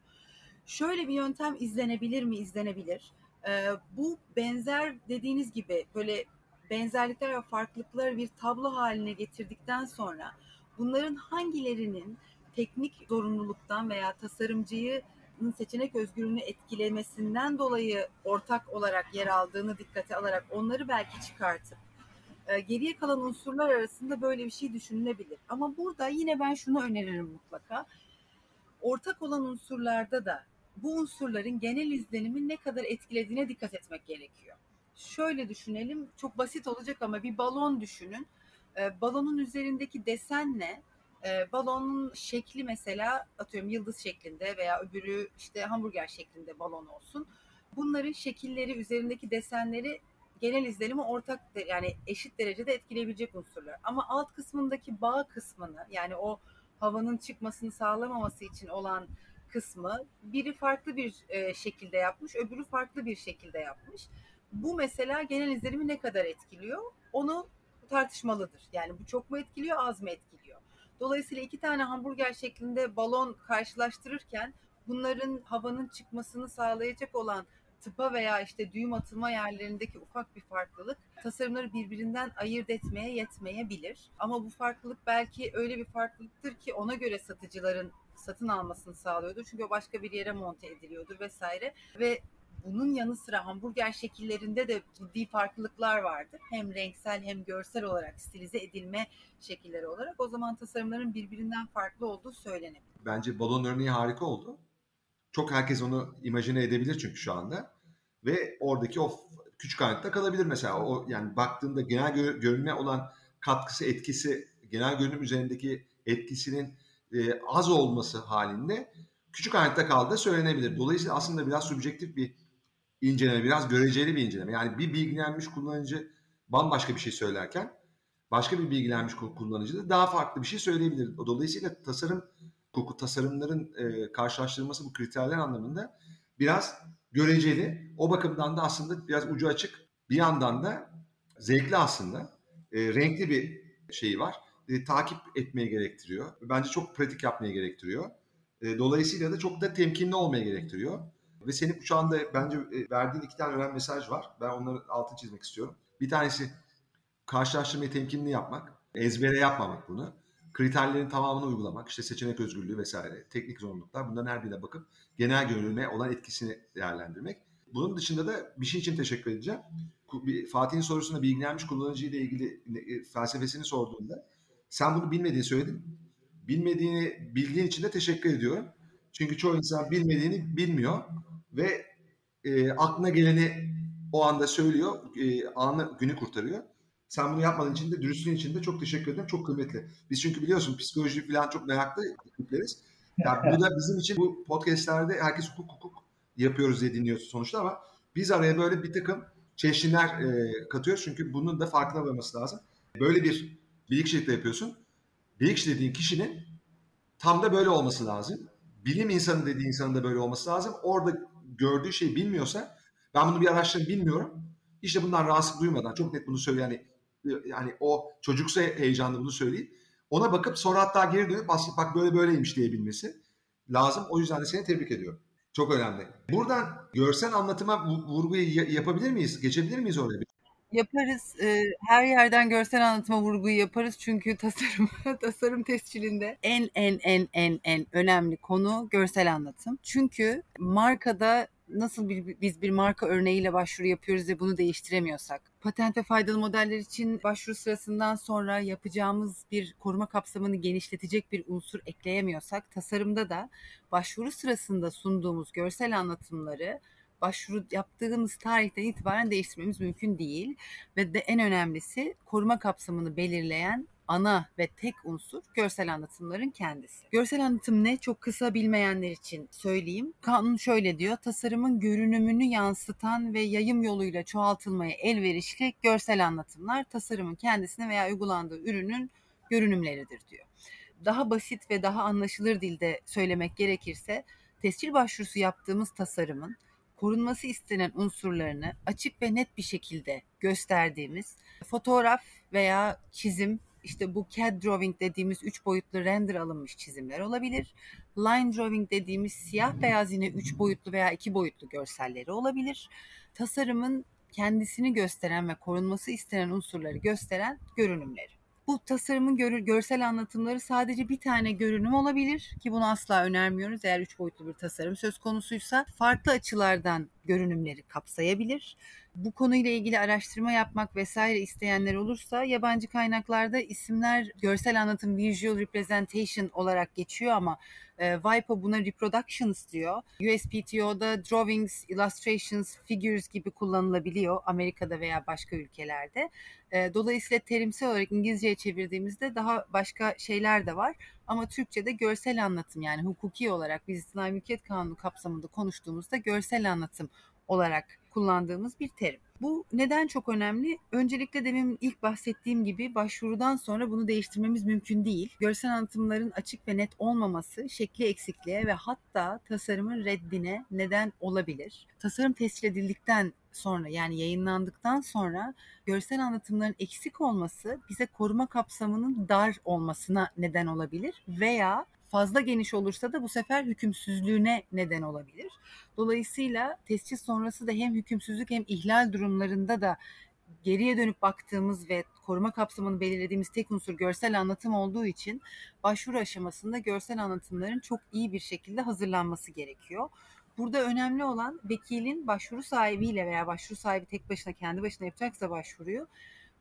Şöyle bir yöntem izlenebilir mi? İzlenebilir. Ee, bu benzer, dediğiniz gibi böyle benzerlikler ve farklılıkları bir tablo haline getirdikten sonra bunların hangilerinin teknik zorunluluktan veya tasarımcının seçenek özgürlüğünü etkilemesinden dolayı ortak olarak yer aldığını dikkate alarak onları belki çıkartıp geriye kalan unsurlar arasında böyle bir şey düşünülebilir. Ama burada yine ben şunu öneririm mutlaka. Ortak olan unsurlarda da bu unsurların genel izlenimi ne kadar etkilediğine dikkat etmek gerekiyor. Şöyle düşünelim, çok basit olacak ama bir balon düşünün. Balonun üzerindeki desenle, balonun şekli mesela atıyorum yıldız şeklinde veya öbürü işte hamburger şeklinde balon olsun. Bunların şekilleri, üzerindeki desenleri genel izlenimi ortak, yani eşit derecede etkileyebilecek unsurlar. Ama alt kısmındaki bağ kısmını, yani o havanın çıkmasını sağlamaması için olan kısmı biri farklı bir şekilde yapmış, öbürü farklı bir şekilde yapmış. Bu mesela genel izlenimi ne kadar etkiliyor? Onu tartışmalıdır. Yani bu çok mu etkiliyor, az mı etkiliyor? Dolayısıyla iki tane hamburger şeklinde balon karşılaştırırken bunların havanın çıkmasını sağlayacak olan tıpa veya işte düğüm atılma yerlerindeki ufak bir farklılık tasarımları birbirinden ayırt etmeye yetmeyebilir. Ama bu farklılık belki öyle bir farklılıktır ki ona göre satıcıların satın almasını sağlıyordur. Çünkü o başka bir yere monte ediliyordur vesaire. Ve bunun yanı sıra hamburger şekillerinde de ciddi farklılıklar vardır. Hem renksel hem görsel olarak, stilize edilme şekilleri olarak. O zaman tasarımların birbirinden farklı olduğu söylenebilir. Bence balon örneği harika oldu. Çok herkes onu imajine edebilir çünkü şu anda. Ve oradaki o küçük ayrıntıda kalabilir mesela. O, yani baktığında genel gör- görünüme olan katkısı, etkisi, genel görünüm üzerindeki etkisinin e, az olması halinde küçük ayrıntıda kaldığı da söylenebilir. Dolayısıyla aslında biraz subjektif bir inceleme, biraz göreceli bir inceleme. Yani bir bilgilenmiş kullanıcı bambaşka bir şey söylerken başka bir bilgilenmiş kullanıcı da daha farklı bir şey söyleyebilir. Dolayısıyla tasarım Koku tasarımların e, karşılaştırılması bu kriterler anlamında biraz göreceli. O bakımdan da aslında biraz ucu açık. Bir yandan da zevkli aslında. E, renkli bir şeyi var. E, takip etmeye gerektiriyor. Bence çok pratik yapmaya gerektiriyor. E, dolayısıyla da çok da temkinli olmaya gerektiriyor. Ve senin şu anda bence e, verdiğin iki tane önemli mesaj var. Ben onları altını çizmek istiyorum. Bir tanesi karşılaştırmayı temkinli yapmak. Ezbere yapmamak bunu. Kriterlerin tamamını uygulamak, işte seçenek özgürlüğü vesaire, teknik zorunluluklar, bunların her birine bakıp genel görünüme olan etkisini değerlendirmek. Bunun dışında da bir şey için teşekkür edeceğim. Fatih'in sorusunda bilgilenmiş kullanıcıyla ilgili felsefesini sorduğunda sen bunu bilmediğini söyledin. Bilmediğini bildiğin için de teşekkür ediyorum. Çünkü çoğu insan bilmediğini bilmiyor ve e, aklına geleni o anda söylüyor, e, anı, günü kurtarıyor. Sen bunu yapmadığın için de, dürüstlüğün için de çok teşekkür ederim. Çok kıymetli. Biz çünkü biliyorsun psikoloji falan çok meraklı ekipleriz. Yani bu da bizim için, bu podcastlerde herkes hukuk hukuk yapıyoruz diye dinliyorsun sonuçta, ama biz araya böyle bir takım çeşitler e, katıyoruz. Çünkü bunun da farkına varması lazım. Böyle bir bilirkişilikle yapıyorsun. Bilirkişi dediğin kişinin tam da böyle olması lazım. Bilim insanı dediği insanın da böyle olması lazım. Orada gördüğü şeyi bilmiyorsa, ben bunu bir araştırdım bilmiyorum, İşte bundan rahatsızlık duymadan çok net bunu söylüyor. Yani, yani o çocuksa heyecanlı bunu söyleyip ona bakıp sonra hatta geri dönüp aslında bak böyle böyleymiş diyebilmesi lazım. O yüzden de seni tebrik ediyorum. Çok önemli. Buradan görsel anlatıma vurguyu yapabilir miyiz? Geçebilir miyiz oraya? Yaparız. Her yerden görsel anlatıma vurguyu yaparız. Çünkü tasarım tasarım tescilinde en en en en en önemli konu görsel anlatım. Çünkü markada nasıl bir, biz bir marka örneğiyle başvuru yapıyoruz ve bunu değiştiremiyorsak, patent ve faydalı modeller için başvuru sırasından sonra yapacağımız bir koruma kapsamını genişletecek bir unsur ekleyemiyorsak, tasarımda da başvuru sırasında sunduğumuz görsel anlatımları başvuru yaptığımız tarihten itibaren değiştirmemiz mümkün değil. Ve de en önemlisi, koruma kapsamını belirleyen ana ve tek unsur görsel anlatımların kendisi. Görsel anlatım ne? Çok kısa bilmeyenler için söyleyeyim. Kanun şöyle diyor: tasarımın görünümünü yansıtan ve yayım yoluyla çoğaltılmaya elverişli görsel anlatımlar tasarımın kendisine veya uygulandığı ürünün görünümleridir diyor. Daha basit ve daha anlaşılır dilde söylemek gerekirse, tescil başvurusu yaptığımız tasarımın korunması istenen unsurlarını açık ve net bir şekilde gösterdiğimiz fotoğraf veya çizim, İşte bu C A D drawing dediğimiz üç boyutlu render alınmış çizimler olabilir. Line drawing dediğimiz siyah beyaz yine üç boyutlu veya iki boyutlu görselleri olabilir. Tasarımın kendisini gösteren ve korunması istenen unsurları gösteren görünümleri. Bu tasarımın gör- görsel anlatımları sadece bir tane görünüm olabilir ki bunu asla önermiyoruz. Eğer üç boyutlu bir tasarım söz konusuysa farklı açılardan görünümleri kapsayabilir. Bu konuyla ilgili araştırma yapmak vesaire isteyenler olursa, yabancı kaynaklarda isimler görsel anlatım visual representation olarak geçiyor ama e, WIPO buna reproductions diyor. U S P T O'da drawings, illustrations, figures gibi kullanılabiliyor Amerika'da veya başka ülkelerde. E, dolayısıyla terimsel olarak İngilizceye çevirdiğimizde daha başka şeyler de var. Ama Türkçe'de görsel anlatım, yani hukuki olarak biz İslam Mülkiyet Kanunu kapsamında konuştuğumuzda görsel anlatım olarak kullandığımız bir terim. Bu neden çok önemli? Öncelikle demin ilk bahsettiğim gibi başvurudan sonra bunu değiştirmemiz mümkün değil. Görsel anlatımların açık ve net olmaması şekli eksikliğe ve hatta tasarımın reddine neden olabilir. Tasarım tescil edildikten sonra, yani yayınlandıktan sonra görsel anlatımların eksik olması bize koruma kapsamının dar olmasına neden olabilir veya fazla geniş olursa da bu sefer hükümsüzlüğüne neden olabilir. Dolayısıyla tescil sonrası da hem hükümsüzlük hem ihlal durumlarında da geriye dönüp baktığımız ve koruma kapsamını belirlediğimiz tek unsur görsel anlatım olduğu için başvuru aşamasında görsel anlatımların çok iyi bir şekilde hazırlanması gerekiyor. Burada önemli olan, vekilin başvuru sahibiyle veya başvuru sahibi tek başına kendi başına yapacaksa başvuruyu,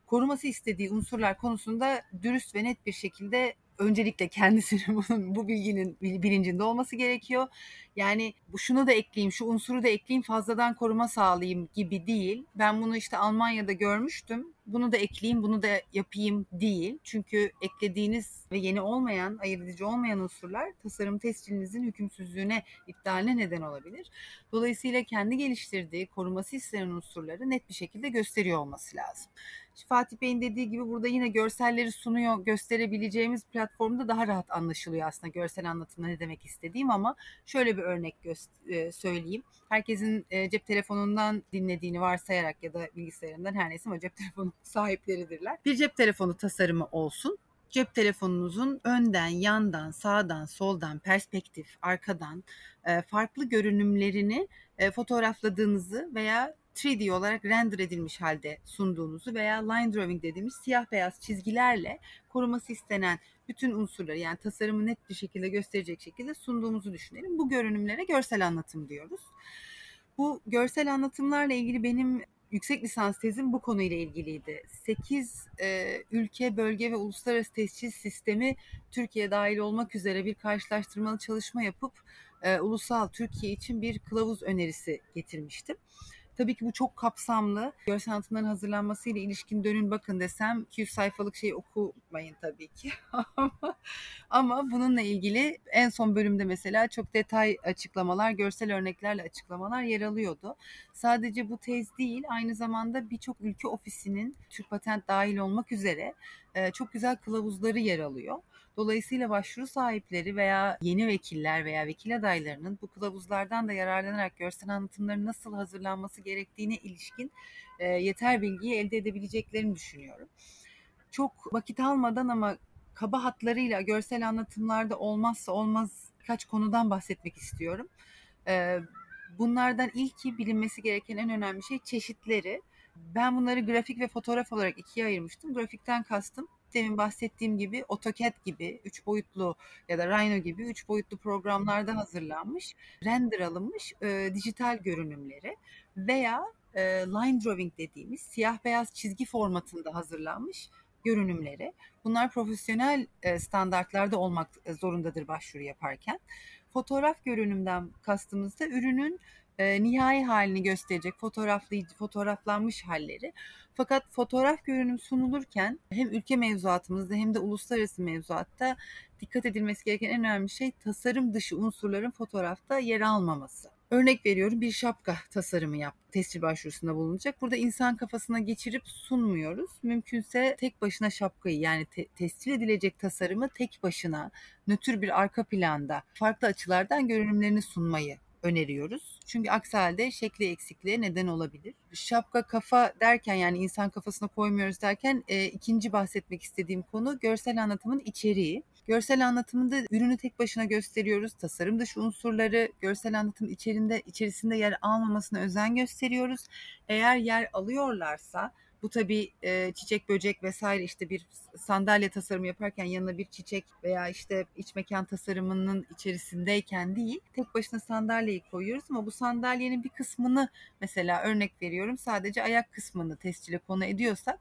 koruması istediği unsurlar konusunda dürüst ve net bir şekilde öncelikle kendisinin bunun, bu bilginin bilincinde olması gerekiyor. Yani şunu da ekleyeyim, şu unsuru da ekleyeyim, fazladan koruma sağlayayım gibi değil. Ben bunu işte Almanya'da görmüştüm, bunu da ekleyeyim, bunu da yapayım değil. Çünkü eklediğiniz ve yeni olmayan, ayırt edici olmayan unsurlar tasarım tescilinizin hükümsüzlüğüne, iptaline neden olabilir. Dolayısıyla kendi geliştirdiği, koruması istenen unsurları net bir şekilde gösteriyor olması lazım. Fatih Bey'in dediği gibi burada yine görselleri sunuyor, gösterebileceğimiz platformda daha rahat anlaşılıyor aslında görsel anlatımda ne demek istediğim, ama şöyle bir örnek gö- söyleyeyim. Herkesin cep telefonundan dinlediğini varsayarak ya da bilgisayarından, her neyse, ama cep telefonu sahipleridirler. Bir cep telefonu tasarımı olsun. Cep telefonunuzun önden, yandan, sağdan, soldan, perspektif, arkadan farklı görünümlerini fotoğrafladığınızı veya üç D olarak render edilmiş halde sunduğunuzu veya line drawing dediğimiz siyah beyaz çizgilerle koruması istenen bütün unsurları, yani tasarımı net bir şekilde gösterecek şekilde sunduğumuzu düşünelim. Bu görünümlere görsel anlatım diyoruz. Bu görsel anlatımlarla ilgili benim yüksek lisans tezim bu konuyla ilgiliydi. sekiz e, ülke, bölge ve uluslararası tescil sistemi Türkiye dahil olmak üzere bir karşılaştırmalı çalışma yapıp e, ulusal Türkiye için bir kılavuz önerisi getirmiştim. Tabii ki bu çok kapsamlı. Görsel anlatımların hazırlanmasıyla ilişkin dönün bakın desem iki yüz sayfalık şeyi okumayın tabii ki. Ama bununla ilgili en son bölümde mesela çok detay açıklamalar, görsel örneklerle açıklamalar yer alıyordu. Sadece bu tez değil, aynı zamanda birçok ülke ofisinin, Türk Patent dahil olmak üzere çok güzel kılavuzları yer alıyor. Dolayısıyla başvuru sahipleri veya yeni vekiller veya vekil adaylarının bu kılavuzlardan da yararlanarak görsel anlatımların nasıl hazırlanması gerektiğine ilişkin e, yeter bilgiyi elde edebileceklerini düşünüyorum. Çok vakit almadan ama kaba hatlarıyla görsel anlatımlarda olmazsa olmaz birkaç konudan bahsetmek istiyorum. E, bunlardan ilki bilinmesi gereken en önemli şey çeşitleri. Ben bunları grafik ve fotoğraf olarak ikiye ayırmıştım. Grafikten kastım, demin bahsettiğim gibi AutoCAD gibi üç boyutlu ya da Rhino gibi üç boyutlu programlarda hazırlanmış, render alınmış e, dijital görünümleri veya e, line drawing dediğimiz siyah beyaz çizgi formatında hazırlanmış görünümleri. Bunlar profesyonel e, standartlarda olmak zorundadır başvuru yaparken. Fotoğraf görünümden kastımızda ürünün E, nihai halini gösterecek fotoğraflayıcı, fotoğraflanmış halleri. Fakat fotoğraf görünüm sunulurken hem ülke mevzuatımızda hem de uluslararası mevzuatta dikkat edilmesi gereken en önemli şey tasarım dışı unsurların fotoğrafta yer almaması. Örnek veriyorum, bir şapka tasarımı yap, tescil başvurusunda bulunacak. Burada insan kafasına geçirip sunmuyoruz. Mümkünse tek başına şapkayı, yani te- tescil edilecek tasarımı tek başına nötr bir arka planda farklı açılardan görünümlerini sunmayı öneriyoruz. Çünkü aksi halde şekli eksikliğe neden olabilir. Şapka kafa derken, yani insan kafasına koymuyoruz derken e, ikinci bahsetmek istediğim konu görsel anlatımın içeriği. Görsel anlatımında ürünü tek başına gösteriyoruz. Tasarım dışı unsurları görsel anlatım içerisinde, içerisinde yer almamasına özen gösteriyoruz. Eğer yer alıyorlarsa bu tabii e, çiçek, böcek vesaire, işte bir sandalye tasarımı yaparken yanına bir çiçek veya işte iç mekan tasarımının içerisindeyken değil, tek başına sandalyeyi koyuyoruz ama bu sandalyenin bir kısmını, mesela örnek veriyorum, sadece ayak kısmını tescile konu ediyorsak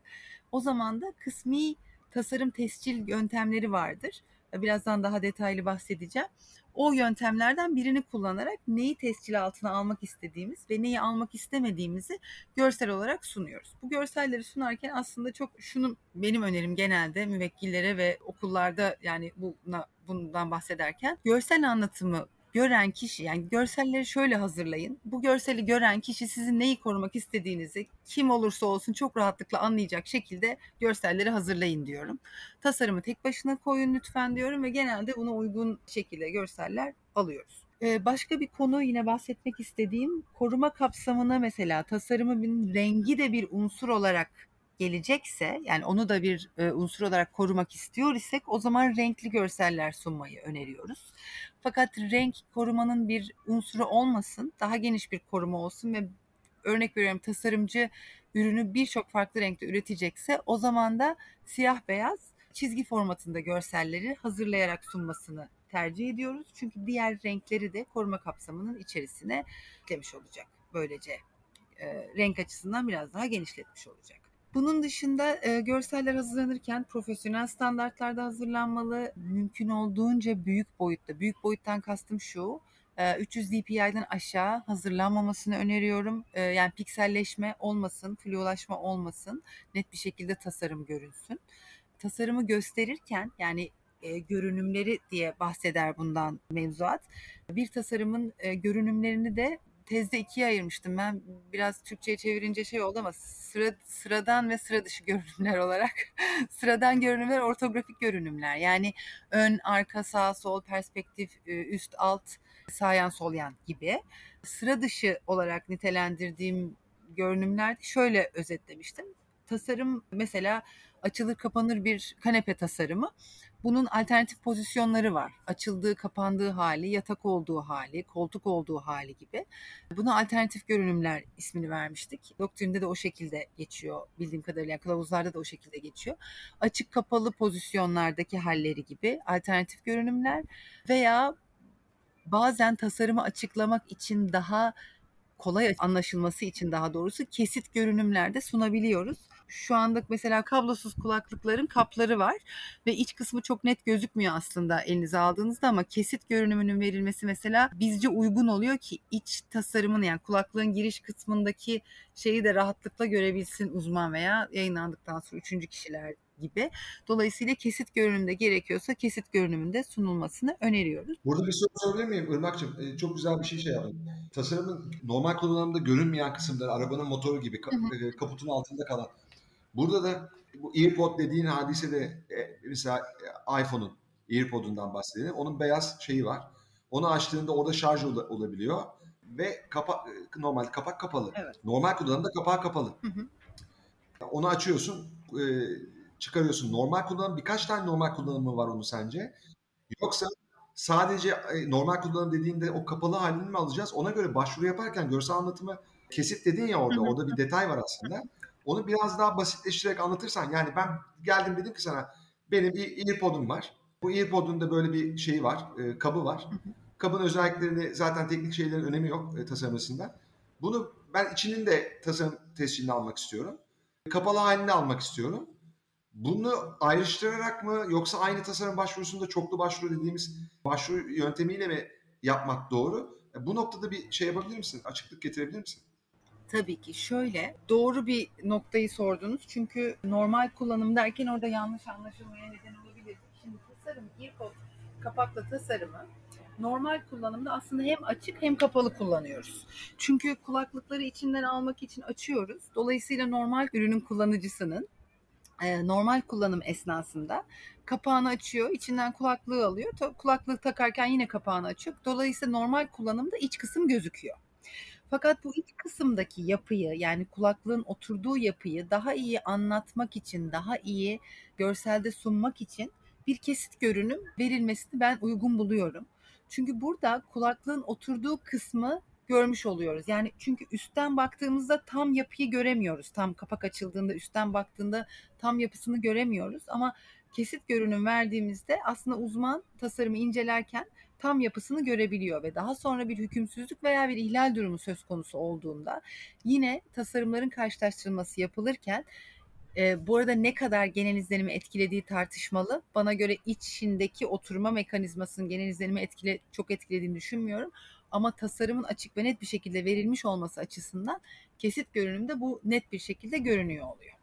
o zaman da kısmi tasarım tescil yöntemleri vardır. Birazdan daha detaylı bahsedeceğim. O yöntemlerden birini kullanarak neyi tescil altına almak istediğimiz ve neyi almak istemediğimizi görsel olarak sunuyoruz. Bu görselleri sunarken aslında çok şunu, benim önerim genelde müvekkillere ve okullarda, yani buna, bundan bahsederken görsel anlatımı gören kişi, yani görselleri şöyle hazırlayın. Bu görseli gören kişi sizin neyi korumak istediğinizi kim olursa olsun çok rahatlıkla anlayacak şekilde görselleri hazırlayın diyorum. Tasarımı tek başına koyun lütfen diyorum ve genelde buna uygun şekilde görseller alıyoruz. Ee, başka bir konu yine bahsetmek istediğim, koruma kapsamına mesela tasarımın rengi de bir unsur olarak gelecekse, yani onu da bir e, unsur olarak korumak istiyor isek o zaman renkli görseller sunmayı öneriyoruz. Fakat renk korumanın bir unsuru olmasın, daha geniş bir koruma olsun ve örnek veriyorum tasarımcı ürünü birçok farklı renkte üretecekse o zaman da siyah beyaz çizgi formatında görselleri hazırlayarak sunmasını tercih ediyoruz. Çünkü diğer renkleri de koruma kapsamının içerisine eklemiş olacak. Böylece e, renk açısından biraz daha genişletmiş olacak. Bunun dışında e, görseller hazırlanırken profesyonel standartlarda hazırlanmalı. Mümkün olduğunca büyük boyutta. Büyük boyuttan kastım şu, e, üç yüz D P I'den aşağı hazırlanmamasını öneriyorum. E, yani pikselleşme olmasın, flulaşma olmasın, net bir şekilde tasarım görünsün. Tasarımı gösterirken, yani e, görünümleri diye bahseder bundan mevzuat. Bir tasarımın e, görünümlerini de tezde ikiye ayırmıştım. Ben biraz Türkçe'ye çevirince şey oldu ama sıra, sıradan ve sıra dışı görünümler olarak. Sıradan görünümler ortografik görünümler. Yani ön, arka, sağ, sol, perspektif, üst, alt, sağ yan, sol yan gibi. Sıra dışı olarak nitelendirdiğim görünümler şöyle özetlemiştim. Tasarım mesela açılır kapanır bir kanepe tasarımı. Bunun alternatif pozisyonları var. Açıldığı, kapandığı hali, yatak olduğu hali, koltuk olduğu hali gibi. Buna alternatif görünümler ismini vermiştik. Doktrinde de o şekilde geçiyor bildiğim kadarıyla. Kılavuzlarda da o şekilde geçiyor. Açık kapalı pozisyonlardaki halleri gibi alternatif görünümler veya bazen tasarımı açıklamak için daha kolay anlaşılması için daha doğrusu kesit görünümlerde sunabiliyoruz. Şu anda mesela kablosuz kulaklıkların kapları var ve iç kısmı çok net gözükmüyor aslında elinize aldığınızda, ama kesit görünümünün verilmesi mesela bizce uygun oluyor ki iç tasarımın, yani kulaklığın giriş kısmındaki şeyi de rahatlıkla görebilsin uzman veya yayınlandıktan sonra üçüncü kişiler gibi. Dolayısıyla kesit görünümde gerekiyorsa kesit görünümünde sunulmasını öneriyoruz. Burada bir soru sorabilir miyim Irmak'cığım? Çok güzel bir şey şey yaptın. Tasarımın normal kullanımda görünmeyen kısımları, arabanın motoru gibi ka- kaputun altında kalan. Burada da bu AirPod dediğin hadisede mesela iPhone'un AirPod'undan bahsedelim. Onun beyaz şeyi var. Onu açtığında orada şarj ol- olabiliyor ve kapa- normal kapak kapalı. Evet. Normal kullanımda kapağı kapalı. Hı hı. Onu açıyorsun, e- çıkarıyorsun. Normal kullanım, birkaç tane normal kullanımı var onu sence? Yoksa sadece e- normal kullanım dediğinde o kapalı halini mi alacağız? Ona göre başvuru yaparken görsel anlatımı kesit dedin ya orada. Hı hı. Orada bir detay var aslında. Onu biraz daha basitleştirerek anlatırsan, yani ben geldim dedim ki sana benim AirPod'um var. Bu AirPod'un da böyle bir şeyi var, e, kabı var. Hı hı. Kabın özelliklerini zaten teknik şeylerin önemi yok e, tasarımında. Bunu ben içinin de tasarım tescilini almak istiyorum. Kapalı halini almak istiyorum. Bunu ayrıştırarak mı, yoksa aynı tasarım başvurusunda çoklu başvuru dediğimiz başvuru yöntemiyle mi yapmak doğru? E, bu noktada bir şey yapabilir misin? Açıklık getirebilir misin? Tabii ki şöyle, doğru bir noktayı sordunuz. Çünkü normal kullanım derken orada yanlış anlaşılmaya neden olabilir. Şimdi tasarım, AirPod kapakla tasarımı normal kullanımda aslında hem açık hem kapalı kullanıyoruz. Çünkü kulaklıkları içinden almak için açıyoruz. Dolayısıyla normal ürünün kullanıcısının normal kullanım esnasında kapağını açıyor, içinden kulaklığı alıyor. Kulaklığı takarken yine kapağını açıyor. Dolayısıyla normal kullanımda iç kısım gözüküyor. Fakat bu iç kısımdaki yapıyı, yani kulaklığın oturduğu yapıyı daha iyi anlatmak için, daha iyi görselde sunmak için bir kesit görünüm verilmesini ben uygun buluyorum. Çünkü burada kulaklığın oturduğu kısmı görmüş oluyoruz. Yani çünkü üstten baktığımızda tam yapıyı göremiyoruz. Tam kapak açıldığında üstten baktığında tam yapısını göremiyoruz. Ama kesit görünüm verdiğimizde aslında uzman tasarımı incelerken tam yapısını görebiliyor ve daha sonra bir hükümsüzlük veya bir ihlal durumu söz konusu olduğunda yine tasarımların karşılaştırılması yapılırken e, bu arada ne kadar genel izlenimi etkilediği tartışmalı. Bana göre içindeki oturma mekanizmasının genel izlenimi etkile, çok etkilediğini düşünmüyorum. Ama tasarımın açık ve net bir şekilde verilmiş olması açısından kesit görünümde bu net bir şekilde görünüyor oluyor.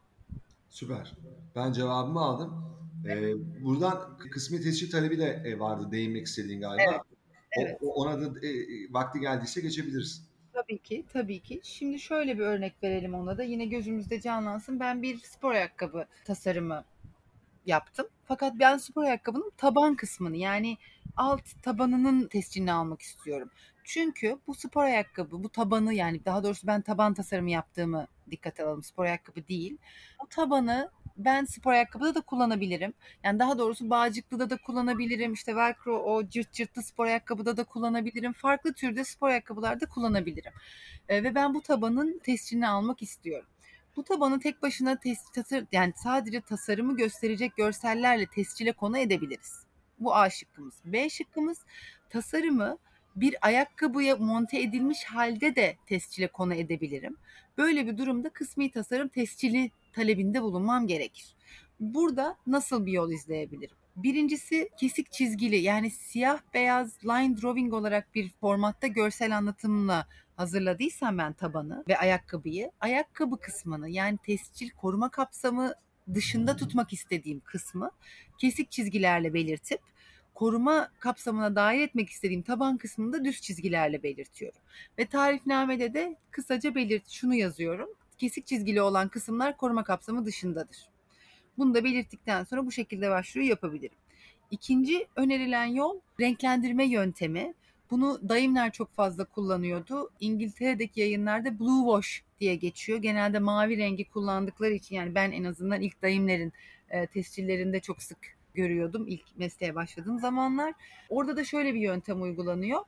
Süper. Ben cevabımı aldım. Evet. Ee, buradan kısmi tescil talebi de vardı, değinmek istediğin galiba. Evet, evet. O, ona da e, vakti geldiyse geçebiliriz. Tabii ki, tabii ki. Şimdi şöyle bir örnek verelim ona da. Yine gözümüzde canlansın. Ben bir spor ayakkabı tasarımı yaptım. Fakat ben spor ayakkabının taban kısmını, yani alt tabanının tescilini almak istiyorum. Çünkü bu spor ayakkabı, bu tabanı, yani daha doğrusu ben taban tasarımı yaptığımı dikkate alalım. Spor ayakkabı değil. Bu tabanı ben spor ayakkabıda da kullanabilirim. Yani daha doğrusu bağcıklıda da kullanabilirim. İşte velcro, o cırt cırtlı spor ayakkabıda da kullanabilirim. Farklı türde spor ayakkabılarda kullanabilirim. E, ve ben bu tabanın tescilini almak istiyorum. Bu tabanı tek başına tes- yani sadece tasarımı gösterecek görsellerle tescile konu edebiliriz. Bu A şıkkımız. B şıkkımız tasarımı bir ayakkabıya monte edilmiş halde de tescile konu edebilirim. Böyle bir durumda kısmi tasarım tescili talebinde bulunmam gerekir. Burada nasıl bir yol izleyebilirim? Birincisi kesik çizgili, yani siyah beyaz line drawing olarak bir formatta görsel anlatımla hazırladıysam ben tabanı ve ayakkabıyı, ayakkabı kısmını, yani tescil koruma kapsamı dışında tutmak istediğim kısmı kesik çizgilerle belirtip koruma kapsamına dahil etmek istediğim taban kısmını da düz çizgilerle belirtiyorum. Ve tarifnamede de kısaca belirt şunu yazıyorum. Kesik çizgili olan kısımlar koruma kapsamı dışındadır. Bunu da belirttikten sonra bu şekilde başvuru yapabilirim. İkinci önerilen yol renklendirme yöntemi. Bunu Daimler çok fazla kullanıyordu. İngiltere'deki yayınlarda blue wash diye geçiyor. Genelde mavi rengi kullandıkları için, yani ben en azından ilk Daimler'in e, tescillerinde çok sık görüyordum ilk mesleğe başladığım zamanlar. Orada da şöyle bir yöntem uygulanıyor.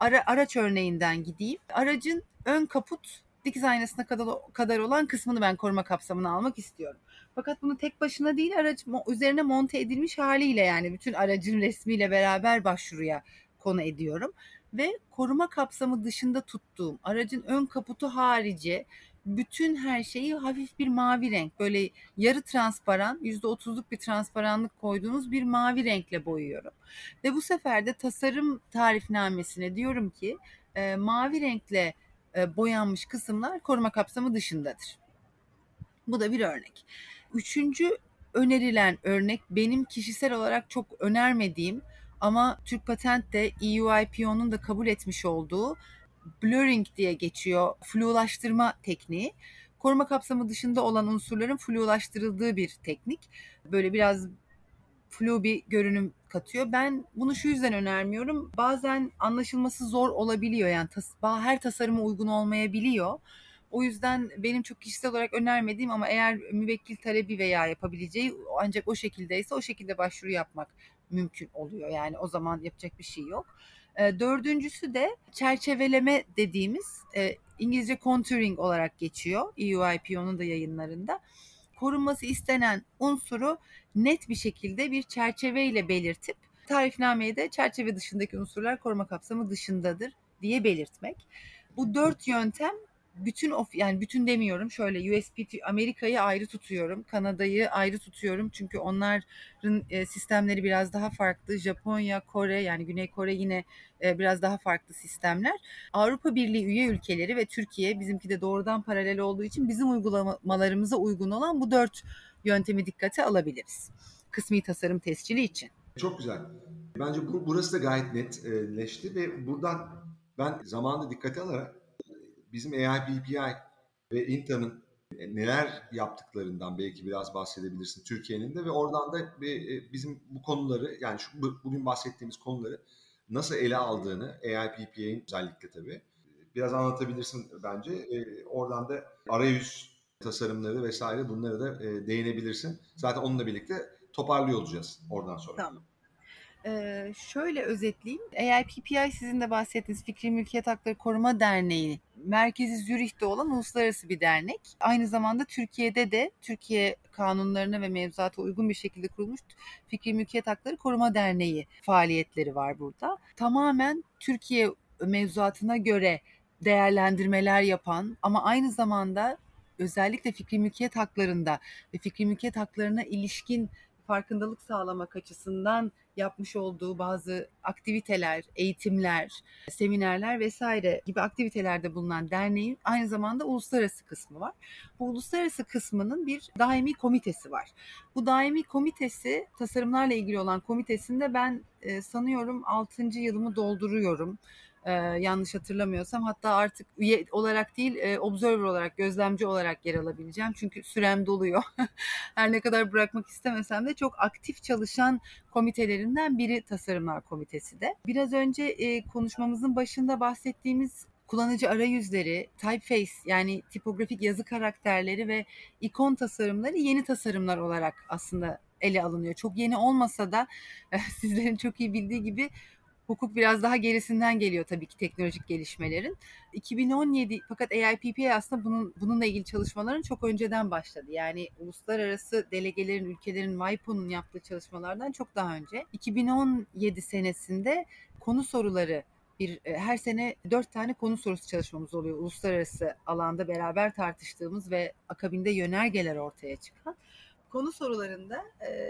Ara, araç örneğinden gideyim. Aracın ön kaput dikiz aynasına kadar olan kısmını ben koruma kapsamına almak istiyorum. Fakat bunu tek başına değil, araç üzerine monte edilmiş haliyle, yani bütün aracın resmiyle beraber başvuruya konu ediyorum. ve koruma kapsamı dışında tuttuğum aracın ön kaputu harici bütün her şeyi hafif bir mavi renk, böyle yarı transparan, yüzde otuzluk bir transparanlık koyduğunuz bir mavi renkle boyuyorum. Ve bu sefer de tasarım tarifnamesine diyorum ki e, mavi renkle e, boyanmış kısımlar koruma kapsamı dışındadır. Bu da bir örnek. Üçüncü önerilen örnek benim kişisel olarak çok önermediğim ama Türk Patent de E U I P O'nun da kabul etmiş olduğu blurring diye geçiyor flulaştırma tekniği. Koruma kapsamı dışında olan unsurların flulaştırıldığı bir teknik. Böyle biraz flu bir görünüm katıyor. Ben bunu şu yüzden önermiyorum. Bazen anlaşılması zor olabiliyor. Yani tas- her tasarıma uygun olmayabiliyor. O yüzden benim çok kişisel olarak önermediğim ama eğer müvekkil talebi veya yapabileceği ancak o şekildeyse o şekilde başvuru yapmak mümkün oluyor. Yani o zaman yapacak bir şey yok. E, dördüncüsü de çerçeveleme dediğimiz e, İngilizce contouring olarak geçiyor E U I P O'nun da yayınlarında. Korunması istenen unsuru net bir şekilde bir çerçeveyle belirtip tarifnameye de çerçeve dışındaki unsurlar koruma kapsamı dışındadır diye belirtmek. Bu dört yöntem bütün of, yani bütün demiyorum şöyle U S P T Amerika'yı ayrı tutuyorum, Kanada'yı ayrı tutuyorum çünkü onların e, sistemleri biraz daha farklı. Japonya, Kore, yani Güney Kore yine e, biraz daha farklı sistemler. Avrupa Birliği üye ülkeleri ve Türkiye, bizimki de doğrudan paralel olduğu için bizim uygulamalarımıza uygun olan bu dört yöntemi dikkate alabiliriz kısmi tasarım tescili için. Çok güzel. Bence bu, burası da gayet netleşti ve buradan ben zamanında dikkate alarak bizim A I P P I ve İNTA'nın neler yaptıklarından belki biraz bahsedebilirsin Türkiye'nin de ve oradan da bizim bu konuları, yani şu bugün bahsettiğimiz konuları nasıl ele aldığını A I P P I'nin özellikle tabii biraz anlatabilirsin bence. Oradan da arayüz tasarımları vesaire bunlara da değinebilirsin. Zaten onunla birlikte toparlıyor olacağız oradan sonra. Tamam. Ee, şöyle özetleyeyim. A I P P I sizin de bahsettiğiniz Fikri Mülkiyet Hakları Koruma Derneği, merkezi Zürih'te olan uluslararası bir dernek. Aynı zamanda Türkiye'de de Türkiye kanunlarına ve mevzuata uygun bir şekilde kurulmuş Fikri Mülkiyet Hakları Koruma Derneği faaliyetleri var burada. Tamamen Türkiye mevzuatına göre değerlendirmeler yapan ama aynı zamanda özellikle fikri mülkiyet haklarında ve fikri mülkiyet haklarına ilişkin farkındalık sağlamak açısından yapmış olduğu bazı aktiviteler, eğitimler, seminerler vesaire gibi aktivitelerde bulunan derneğin aynı zamanda uluslararası kısmı var. Bu uluslararası kısmının bir daimi komitesi var. Bu daimi komitesi, tasarımlarla ilgili olan komitesinde ben e, sanıyorum altıncı yılımı dolduruyorum. Ee, yanlış hatırlamıyorsam, hatta artık üye olarak değil e, observer olarak, gözlemci olarak yer alabileceğim çünkü sürem doluyor. Her ne kadar bırakmak istemesem de çok aktif çalışan komitelerinden biri Tasarımlar Komitesi de. Biraz önce e, konuşmamızın başında bahsettiğimiz kullanıcı arayüzleri, typeface yani tipografik yazı karakterleri ve ikon tasarımları yeni tasarımlar olarak aslında ele alınıyor. Çok yeni olmasa da e, sizlerin çok iyi bildiği gibi hukuk biraz daha gerisinden geliyor tabii ki teknolojik gelişmelerin. iki bin on yedi, fakat A I P P I aslında bunun, bununla ilgili çalışmaların çok önceden başladı. Yani uluslararası delegelerin, ülkelerin, WIPO'nun yaptığı çalışmalardan çok daha önce. iki bin on yedi senesinde konu soruları, bir her sene dört tane konu sorusu çalışmamız oluyor. Uluslararası alanda beraber tartıştığımız ve akabinde yönergeler ortaya çıkan. Konu sorularında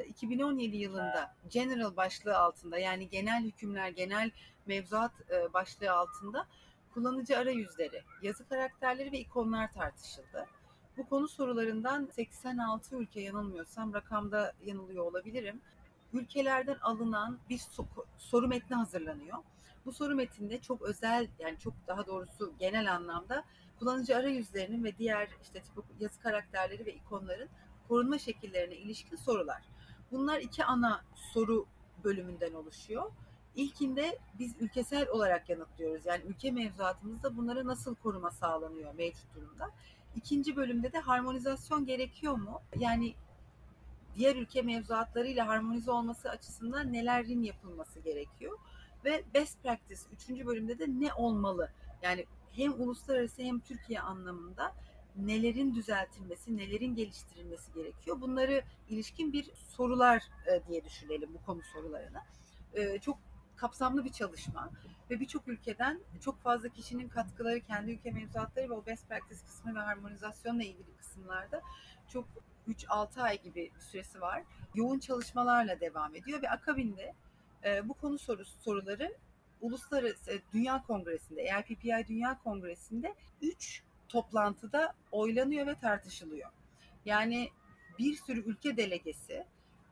iki bin on yedi yılında general başlığı altında, yani genel hükümler, genel mevzuat başlığı altında kullanıcı arayüzleri, yazı karakterleri ve ikonlar tartışıldı. Bu konu sorularından seksen altı ülke, yanılmıyorsam, rakamda yanılıyor olabilirim, ülkelerden alınan bir soru metni hazırlanıyor. Bu soru metninde çok özel, yani çok daha doğrusu genel anlamda kullanıcı arayüzlerinin ve diğer işte yazı karakterleri ve ikonların korunma şekillerine ilişkin sorular. Bunlar iki ana soru bölümünden oluşuyor. İlkinde biz ülkesel olarak yanıtlıyoruz. Yani ülke mevzuatımızda bunlara nasıl koruma sağlanıyor mevcut durumda. İkinci bölümde de harmonizasyon gerekiyor mu? Yani diğer ülke mevzuatlarıyla harmonize olması açısından nelerin yapılması gerekiyor? Ve best practice üçüncü bölümde de ne olmalı? Yani hem uluslararası hem Türkiye anlamında nelerin düzeltilmesi, nelerin geliştirilmesi gerekiyor? Bunları ilişkin bir sorular diye düşünelim bu konu sorularına. Çok kapsamlı bir çalışma ve birçok ülkeden çok fazla kişinin katkıları, kendi ülke mevzuatları ve o best practice kısmı ve harmonizasyonla ilgili kısımlarda çok üç altı ay gibi bir süresi var. Yoğun çalışmalarla devam ediyor ve akabinde e, bu konu sorusu, soruları Uluslararası Dünya Kongresi'nde, A I P P I Dünya Kongresi'nde üç toplantıda oylanıyor ve tartışılıyor. Yani bir sürü ülke delegesi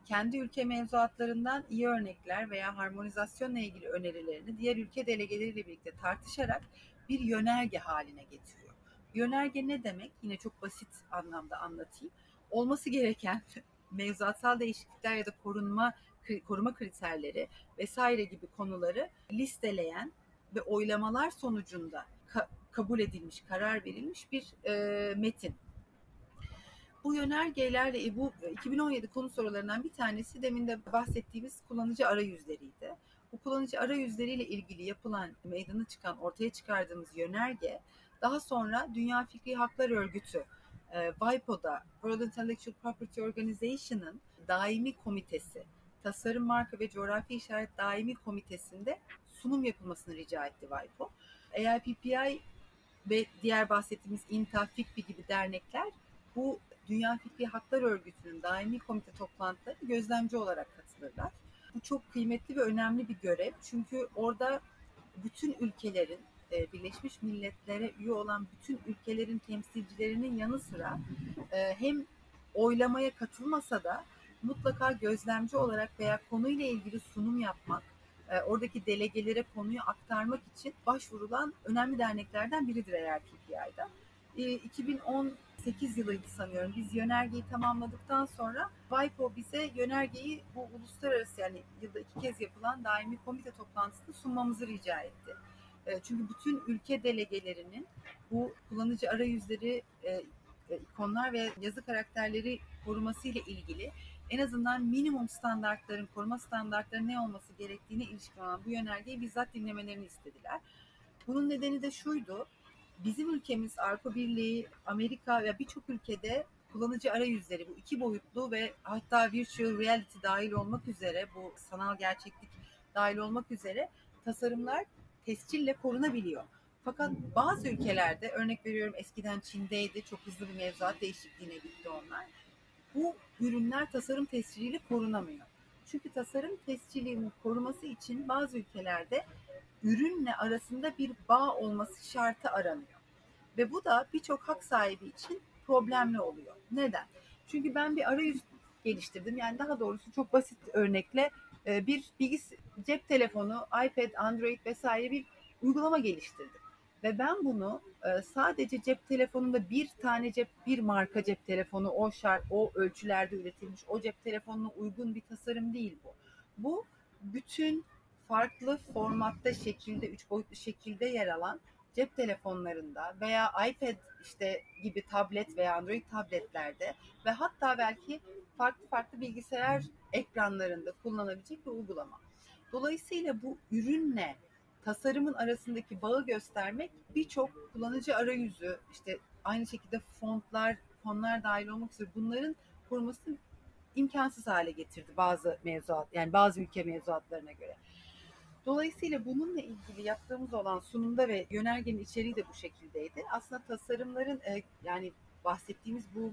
kendi ülke mevzuatlarından iyi örnekler veya harmonizasyonla ilgili önerilerini diğer ülke delegeleriyle birlikte tartışarak bir yönerge haline getiriyor. Yönerge ne demek? Yine çok basit anlamda anlatayım. Olması gereken mevzuatsal değişiklikler ya da korunma koruma kriterleri vesaire gibi konuları listeleyen ve oylamalar sonucunda ka- kabul edilmiş, karar verilmiş bir e, metin. Bu yönergelerle bu iki bin on yedi konu sorularından bir tanesi demin de bahsettiğimiz kullanıcı arayüzleriydi. Bu kullanıcı arayüzleriyle ilgili yapılan, meydana çıkan, ortaya çıkardığımız yönerge daha sonra Dünya Fikri Haklar Örgütü, e, WIPO'da, World Intellectual Property Organization'ın daimi komitesi, Tasarım, Marka ve Coğrafi İşaret Daimi Komitesi'nde sunum yapılmasını rica etti WIPO. A I P P I ve diğer bahsettiğimiz İNTA, FICPI gibi dernekler bu Dünya Fikri Haklar Örgütü'nün daimi komite toplantıları gözlemci olarak katılırlar. Bu çok kıymetli ve önemli bir görev. Çünkü orada bütün ülkelerin, Birleşmiş Milletler'e üye olan bütün ülkelerin temsilcilerinin yanı sıra hem oylamaya katılmasa da mutlaka gözlemci olarak veya konuyla ilgili sunum yapmak, oradaki delegelere konuyu aktarmak için başvurulan önemli derneklerden biridir A I P P I'da. iki bin on sekiz yılıydı sanıyorum. Biz yönergeyi tamamladıktan sonra WIPO bize yönergeyi bu uluslararası, yani yılda iki kez yapılan daimi komite toplantısında sunmamızı rica etti. Çünkü bütün ülke delegelerinin bu kullanıcı arayüzleri, ikonlar ve yazı karakterleri koruması ile ilgili en azından minimum standartların, koruma standartlarının ne olması gerektiğine ilişkin olan bu yönergeyi bizzat dinlemelerini istediler. Bunun nedeni de şuydu, bizim ülkemiz, Avrupa Birliği, Amerika ve birçok ülkede kullanıcı arayüzleri, bu iki boyutlu ve hatta virtual reality dahil olmak üzere, bu sanal gerçeklik dahil olmak üzere tasarımlar tescille korunabiliyor. Fakat bazı ülkelerde, örnek veriyorum eskiden Çin'deydi, çok hızlı bir mevzuat değişikliğine gitti onlar. Bu ürünler tasarım tesciliyle korunamıyor. Çünkü tasarım tescilinin koruması için bazı ülkelerde ürünle arasında bir bağ olması şartı aranıyor. Ve bu da birçok hak sahibi için problemli oluyor. Neden? Çünkü ben bir arayüz geliştirdim. Yani daha doğrusu çok basit örnekle bir bilgis- cep telefonu, iPad, Android vesaire bir uygulama geliştirdim. Ve ben bunu sadece cep telefonunda bir tane cep, bir marka cep telefonu, o şart, o ölçülerde üretilmiş, o cep telefonuna uygun bir tasarım değil bu. Bu bütün farklı formatta, şekilde, üç boyutlu şekilde yer alan cep telefonlarında veya iPad işte gibi tablet veya Android tabletlerde ve hatta belki farklı farklı bilgisayar ekranlarında kullanılabilecek bir uygulama. Dolayısıyla bu ürünle tasarımın arasındaki bağı göstermek birçok kullanıcı arayüzü, işte aynı şekilde fontlar, fonlar dahil olmak üzere bunların korumasını imkansız hale getirdi bazı mevzuat, yani bazı ülke mevzuatlarına göre. Dolayısıyla bununla ilgili yaptığımız olan sunumda ve yönergenin içeriği de bu şekildeydi. Aslında tasarımların, yani bahsettiğimiz bu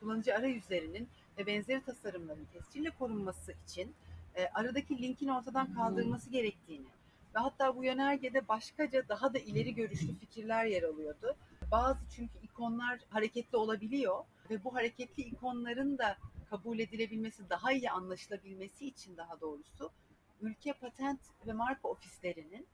kullanıcı arayüzlerinin ve benzeri tasarımların tescille korunması için aradaki linkin ortadan kaldırılması gerektiğini, ve hatta bu yönergede başkaca daha da ileri görüşlü fikirler yer alıyordu. Bazı, çünkü ikonlar hareketli olabiliyor ve bu hareketli ikonların da kabul edilebilmesi, daha iyi anlaşılabilmesi için daha doğrusu ülke patent ve marka ofislerinin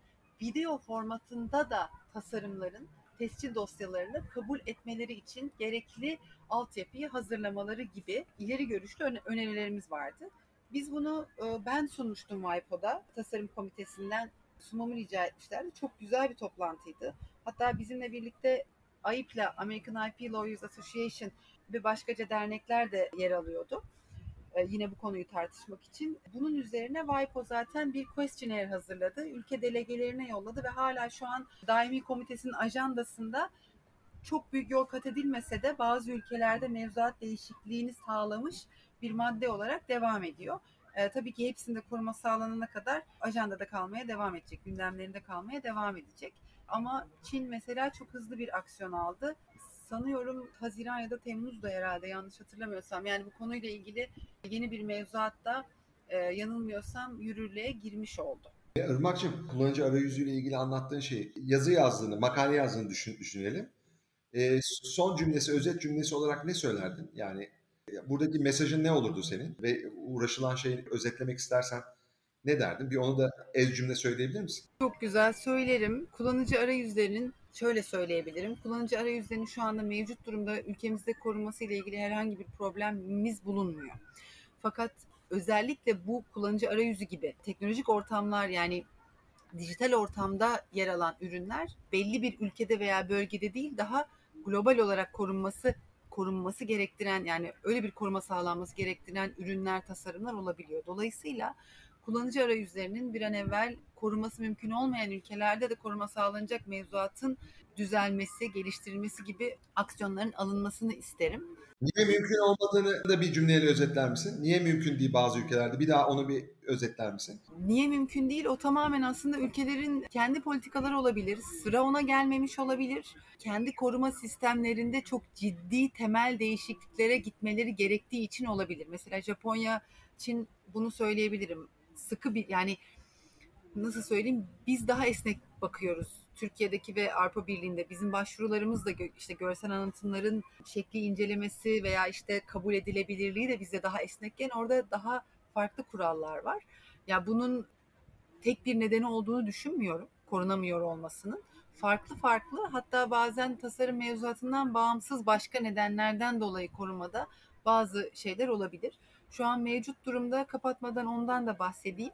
video formatında da tasarımların tescil dosyalarını kabul etmeleri için gerekli altyapıyı hazırlamaları gibi ileri görüşlü önerilerimiz vardı. Biz bunu, ben sunmuştum WIPO'da, tasarım komitesinden sunmamı rica etmişlerdi. Çok güzel bir toplantıydı. Hatta bizimle birlikte A I P L A, American I P Lawyers Association ve başkaca dernekler de yer alıyordu. Yine bu konuyu tartışmak için. Bunun üzerine WIPO zaten bir questionnaire hazırladı. Ülke delegelerine yolladı ve hala şu an daimi komitesinin ajandasında çok büyük yol kat edilmese de bazı ülkelerde mevzuat değişikliğini sağlamış bir madde olarak devam ediyor. e, tabii ki hepsinde koruma sağlanana kadar ajandada kalmaya devam edecek, gündemlerinde kalmaya devam edecek. Ama Çin mesela çok hızlı bir aksiyon aldı. Sanıyorum Haziran ya da Temmuz'da herhalde, yanlış hatırlamıyorsam. Yani bu konuyla ilgili yeni bir mevzuatta e, yanılmıyorsam yürürlüğe girmiş oldu. Irmak'cığım, kullanıcı arayüzüyle ilgili anlattığın şeyi, yazı yazdığını, makale yazdığını düşün, düşünelim. E, son cümlesi, özet cümlesi olarak ne söylerdin? Yani buradaki mesajın ne olurdu senin ve uğraşılan şeyi özetlemek istersen ne derdin? Bir onu da ez cümle söyleyebilir misin? Çok güzel söylerim. Kullanıcı arayüzlerinin, şöyle söyleyebilirim, kullanıcı arayüzlerinin şu anda mevcut durumda ülkemizde korunması ile ilgili herhangi bir problemimiz bulunmuyor. Fakat özellikle bu kullanıcı arayüzü gibi teknolojik ortamlar, yani dijital ortamda yer alan ürünler belli bir ülkede veya bölgede değil, daha global olarak korunması korunması gerektiren, yani öyle bir koruma sağlanması gerektiren ürünler, tasarımlar olabiliyor. Dolayısıyla kullanıcı arayüzlerinin bir an evvel korunması mümkün olmayan ülkelerde de koruma sağlanacak mevzuatın düzelmesi, geliştirilmesi gibi aksiyonların alınmasını isterim. Niye mümkün olmadığını da bir cümleyle özetler misin? Niye mümkün değil bazı ülkelerde? Bir daha onu bir özetler misin? Niye mümkün değil? O tamamen aslında ülkelerin kendi politikaları olabilir. Sıra ona gelmemiş olabilir. Kendi koruma sistemlerinde çok ciddi temel değişikliklere gitmeleri gerektiği için olabilir. Mesela Japonya için bunu söyleyebilirim. Sıkı bir, yani nasıl söyleyeyim, biz daha esnek bakıyoruz. Türkiye'deki ve Avrupa Birliği'nde bizim başvurularımız da işte görsel anıtların şekli incelemesi veya işte kabul edilebilirliği de bizde daha esnekken, orada daha farklı kurallar var. Ya bunun tek bir nedeni olduğunu düşünmüyorum, korunamıyor olmasının. Farklı farklı, hatta bazen tasarım mevzuatından bağımsız başka nedenlerden dolayı korumada bazı şeyler olabilir. Şu an mevcut durumda, kapatmadan ondan da bahsedeyim.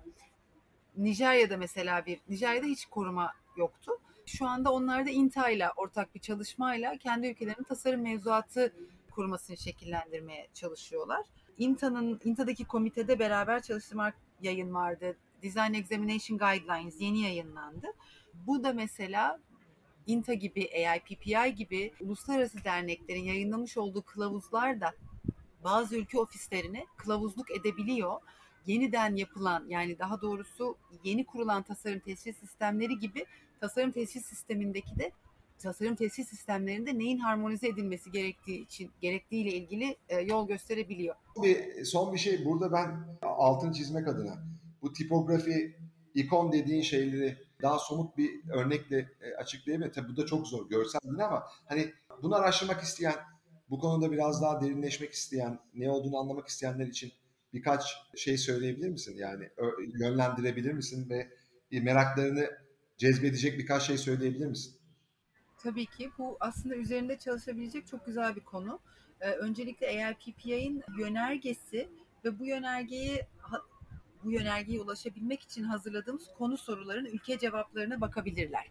Nijerya'da mesela bir, Nijerya'da hiç koruma yoktu. Şu anda onlar da İNTA ile ortak bir çalışmayla kendi ülkelerinin tasarım mevzuatı kurmasını şekillendirmeye çalışıyorlar. İNTA'nın, İNTA'daki komitede beraber çalıştığım yayın vardı. Design Examination Guidelines yeni yayınlandı. Bu da mesela İNTA gibi, A I P P I gibi uluslararası derneklerin yayınlamış olduğu kılavuzlar da bazı ülke ofislerine kılavuzluk edebiliyor. Yeniden yapılan, yani daha doğrusu yeni kurulan tasarım teşhis sistemleri gibi tasarım teşhis sistemindeki de tasarım teşhis sistemlerinde neyin harmonize edilmesi gerektiği için gerektiğiyle ilgili yol gösterebiliyor. Bir, son bir şey burada ben altını çizmek adına bu tipografi, ikon dediğin şeyleri daha somut bir örnekle açıklayabilirim. Tabii bu da çok zor görsel değil, ama hani bunu araştırmak isteyen, bu konuda biraz daha derinleşmek isteyen, ne olduğunu anlamak isteyenler için birkaç şey söyleyebilir misin? Yani yönlendirebilir misin ve meraklarını cezbedecek birkaç şey söyleyebilir misin? Tabii ki. Bu aslında üzerinde çalışabilecek çok güzel bir konu. Ee, öncelikle A I P P I'nin yönergesi ve bu yönergeyi bu yönergeye ulaşabilmek için hazırladığımız konu soruların ülke cevaplarına bakabilirler.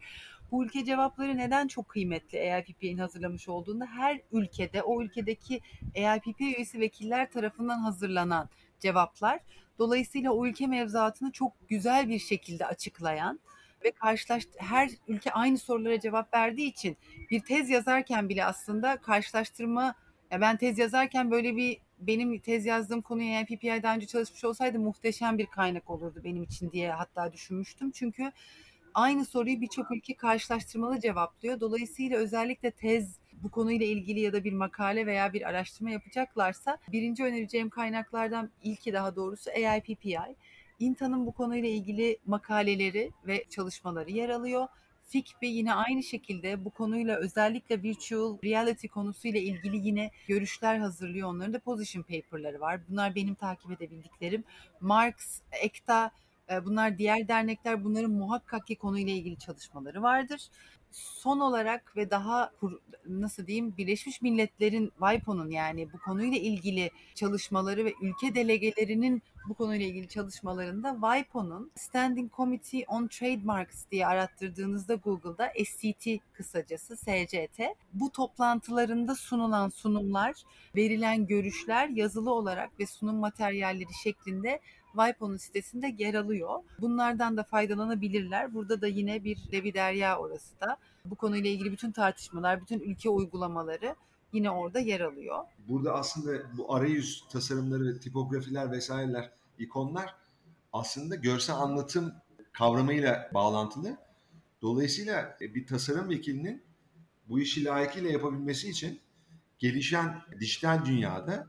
Bu ülke cevapları neden çok kıymetli A I P P I'nin hazırlamış olduğunda, her ülkede o ülkedeki A I P P I üyesi vekiller tarafından hazırlanan cevaplar, dolayısıyla o ülke mevzuatını çok güzel bir şekilde açıklayan ve karşılaştı- her ülke aynı sorulara cevap verdiği için bir tez yazarken bile aslında karşılaştırma, ya ben tez yazarken böyle bir, benim tez yazdığım konuya A I P P I daha önce çalışmış olsaydı muhteşem bir kaynak olurdu benim için diye hatta düşünmüştüm. Çünkü aynı soruyu birçok ülke karşılaştırmalı cevaplıyor. Dolayısıyla özellikle tez, bu konuyla ilgili ya da bir makale veya bir araştırma yapacaklarsa birinci önereceğim kaynaklardan ilki, daha doğrusu A I P P I. İnta'nın bu konuyla ilgili makaleleri ve çalışmaları yer alıyor. F I C P I yine aynı şekilde bu konuyla, özellikle virtual reality konusuyla ilgili yine görüşler hazırlıyor. Onların da position paper'ları var. Bunlar benim takip edebildiklerim. Marks, E C T A, bunlar diğer dernekler, bunların muhakkak ki konuyla ilgili çalışmaları vardır. Son olarak ve daha nasıl diyeyim, Birleşmiş Milletler'in, WIPO'nun yani bu konuyla ilgili çalışmaları ve ülke delegelerinin bu konuyla ilgili çalışmalarında WIPO'nun Standing Committee on Trademarks diye arattırdığınızda Google'da, S C T kısacası S C T, bu toplantılarında sunulan sunumlar, verilen görüşler yazılı olarak ve sunum materyalleri şeklinde WIPO'nun sitesinde yer alıyor. Bunlardan da faydalanabilirler. Burada da yine bir devi derya orası da. Bu konuyla ilgili bütün tartışmalar, bütün ülke uygulamaları yine orada yer alıyor. Burada aslında bu arayüz tasarımları, tipografiler vesaireler ikonlar aslında görsel anlatım kavramıyla bağlantılı. Dolayısıyla bir tasarım vekilinin bu işi layıkıyla yapabilmesi için gelişen dijital dünyada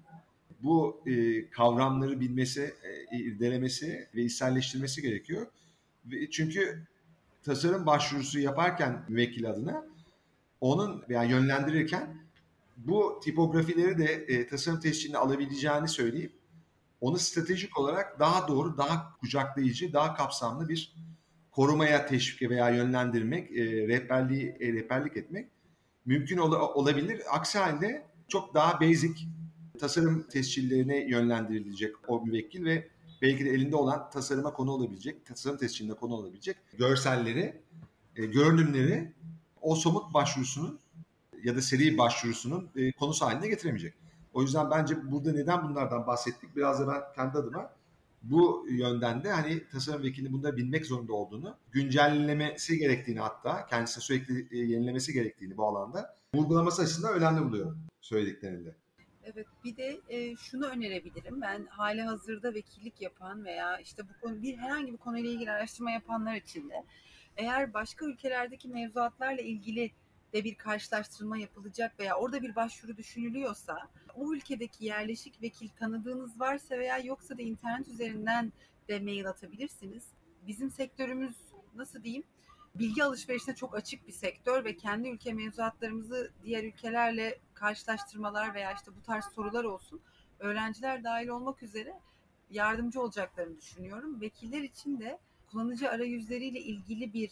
bu e, kavramları bilmesi, e, irdelemesi ve içselleştirmesi gerekiyor. Ve çünkü tasarım başvurusu yaparken müvekkil adına onun veya yani yönlendirirken bu tipografileri de e, tasarım tescilini alabileceğini söyleyip onu stratejik olarak daha doğru, daha kucaklayıcı, daha kapsamlı bir korumaya teşvik veya yönlendirmek, e, rehberliği, e, rehberlik etmek mümkün ol- olabilir. Aksi halde çok daha basic tasarım tescillerine yönlendirilecek o müvekkil ve belki de elinde olan tasarıma konu olabilecek, tasarım tescilinde konu olabilecek görselleri, e, görünümleri o somut başvurusunun ya da seri başvurusunun e, konusu haline getiremeyecek. O yüzden bence burada neden bunlardan bahsettik? Biraz da ben kendi adıma bu yönden de hani tasarım vekilinin bunları bilmek zorunda olduğunu, güncellemesi gerektiğini hatta kendisine sürekli yenilemesi gerektiğini bu alanda vurgulaması açısından önemli buluyorum söylediklerinde. Evet, bir de e, şunu önerebilirim. Ben hali hazırda vekillik yapan veya işte bu konu, bir herhangi bir konuyla ilgili araştırma yapanlar için de eğer başka ülkelerdeki mevzuatlarla ilgili de bir karşılaştırma yapılacak veya orada bir başvuru düşünülüyorsa o ülkedeki yerleşik vekil tanıdığınız varsa veya yoksa da internet üzerinden de mail atabilirsiniz. Bizim sektörümüz nasıl diyeyim? Bilgi alışverişine çok açık bir sektör ve kendi ülke mevzuatlarımızı diğer ülkelerle karşılaştırmalar veya işte bu tarz sorular olsun. Öğrenciler dahil olmak üzere yardımcı olacaklarını düşünüyorum. Vekiller için de kullanıcı arayüzleriyle ilgili bir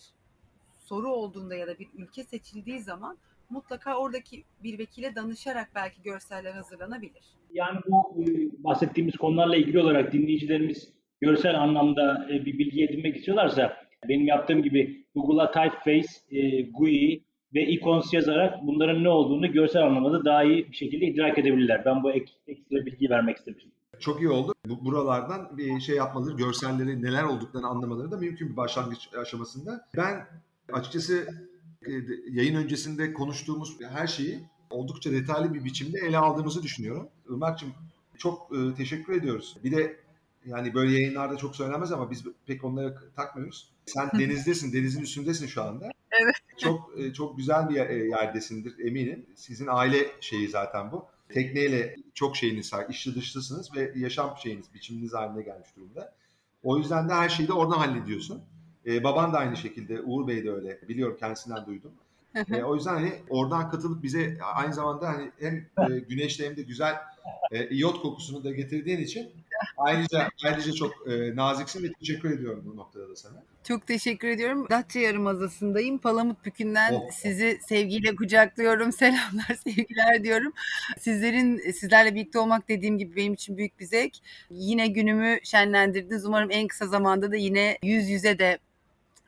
soru olduğunda ya da bir ülke seçildiği zaman mutlaka oradaki bir vekile danışarak belki görseller hazırlanabilir. Yani bu bahsettiğimiz konularla ilgili olarak dinleyicilerimiz görsel anlamda bir bilgi edinmek istiyorlarsa benim yaptığım gibi Google'a typeface, G U I ve icons yazarak bunların ne olduğunu görsel anlamda daha iyi bir şekilde idrak edebilirler. Ben bu ek, ekstra bilgi vermek istemiştim. Çok iyi oldu. Buralardan bir şey yapmaları, görselleri neler olduklarını anlamaları da mümkün bir başlangıç aşamasında. Ben açıkçası yayın öncesinde konuştuğumuz her şeyi oldukça detaylı bir biçimde ele aldığımızı düşünüyorum. Irmak'cığım çok teşekkür ediyoruz. Bir de yani böyle yayınlarda çok söylenmez ama biz pek onlara takmıyoruz. Sen denizdesin, denizin üstündesin şu anda. Evet. Çok çok güzel bir yerdesindir eminim. Sizin aile şeyi zaten bu. Tekneyle çok şeyiniz var, içli dışlısınız ve yaşam şeyiniz, biçiminiz haline gelmiş durumda. O yüzden de her şeyi de oradan hallediyorsun. Ee, baban da aynı şekilde, Uğur Bey de öyle. Biliyorum, kendisinden duydum. Ee, o yüzden hani oradan katılıp bize aynı zamanda hani hem e, güneşli hem de güzel e, iyot kokusunu da getirdiğin için ayrıca ayrıca çok e, naziksin ve teşekkür ediyorum bu noktada da sana. Çok teşekkür ediyorum. Datça Yarımadası'ndayım. Palamut Bükü'nden oh. sizi sevgiyle kucaklıyorum. Selamlar, sevgiler diyorum. Sizlerin sizlerle birlikte olmak dediğim gibi benim için büyük bir zevk. Yine günümü şenlendirdiniz. Umarım en kısa zamanda da yine yüz yüze de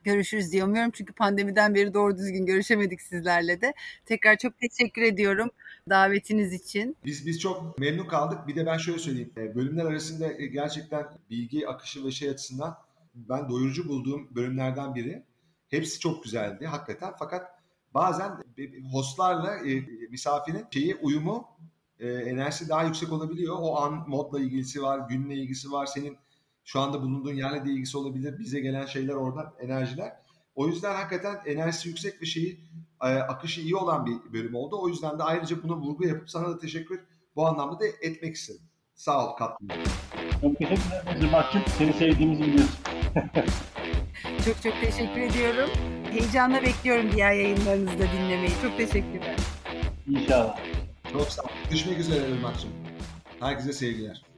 görüşürüz diyemiyorum çünkü pandemiden beri doğru düzgün görüşemedik sizlerle de. Tekrar çok teşekkür ediyorum davetiniz için. Biz biz çok memnun kaldık. Bir de ben şöyle söyleyeyim. Bölümler arasında gerçekten bilgi akışı ve şey açısından ben doyurucu bulduğum bölümlerden biri. Hepsi çok güzeldi hakikaten. Fakat bazen hostlarla misafirin şeyi uyumu enerjisi daha yüksek olabiliyor. O an modla ilgisi var, günle ilgisi var, senin şu anda bulunduğun yerle de ilgisi olabilir. Bize gelen şeyler oradan, enerjiler. O yüzden hakikaten enerjisi yüksek bir şeyi, akışı iyi olan bir bölüm oldu. O yüzden de ayrıca buna vurgu yapıp sana da teşekkür bu anlamda da etmek istedim. Sağ ol katkında. Çok teşekkür ederim Irmak'cığım. Seni sevdiğimizi biliyorsun. Çok çok teşekkür ediyorum. Heyecanla bekliyorum diğer yayınlarınızı da dinlemeyi. Çok teşekkürler. İnşallah. Çok sağ ol. Görüşmek üzere Irmak'cığım. Herkese sevgiler.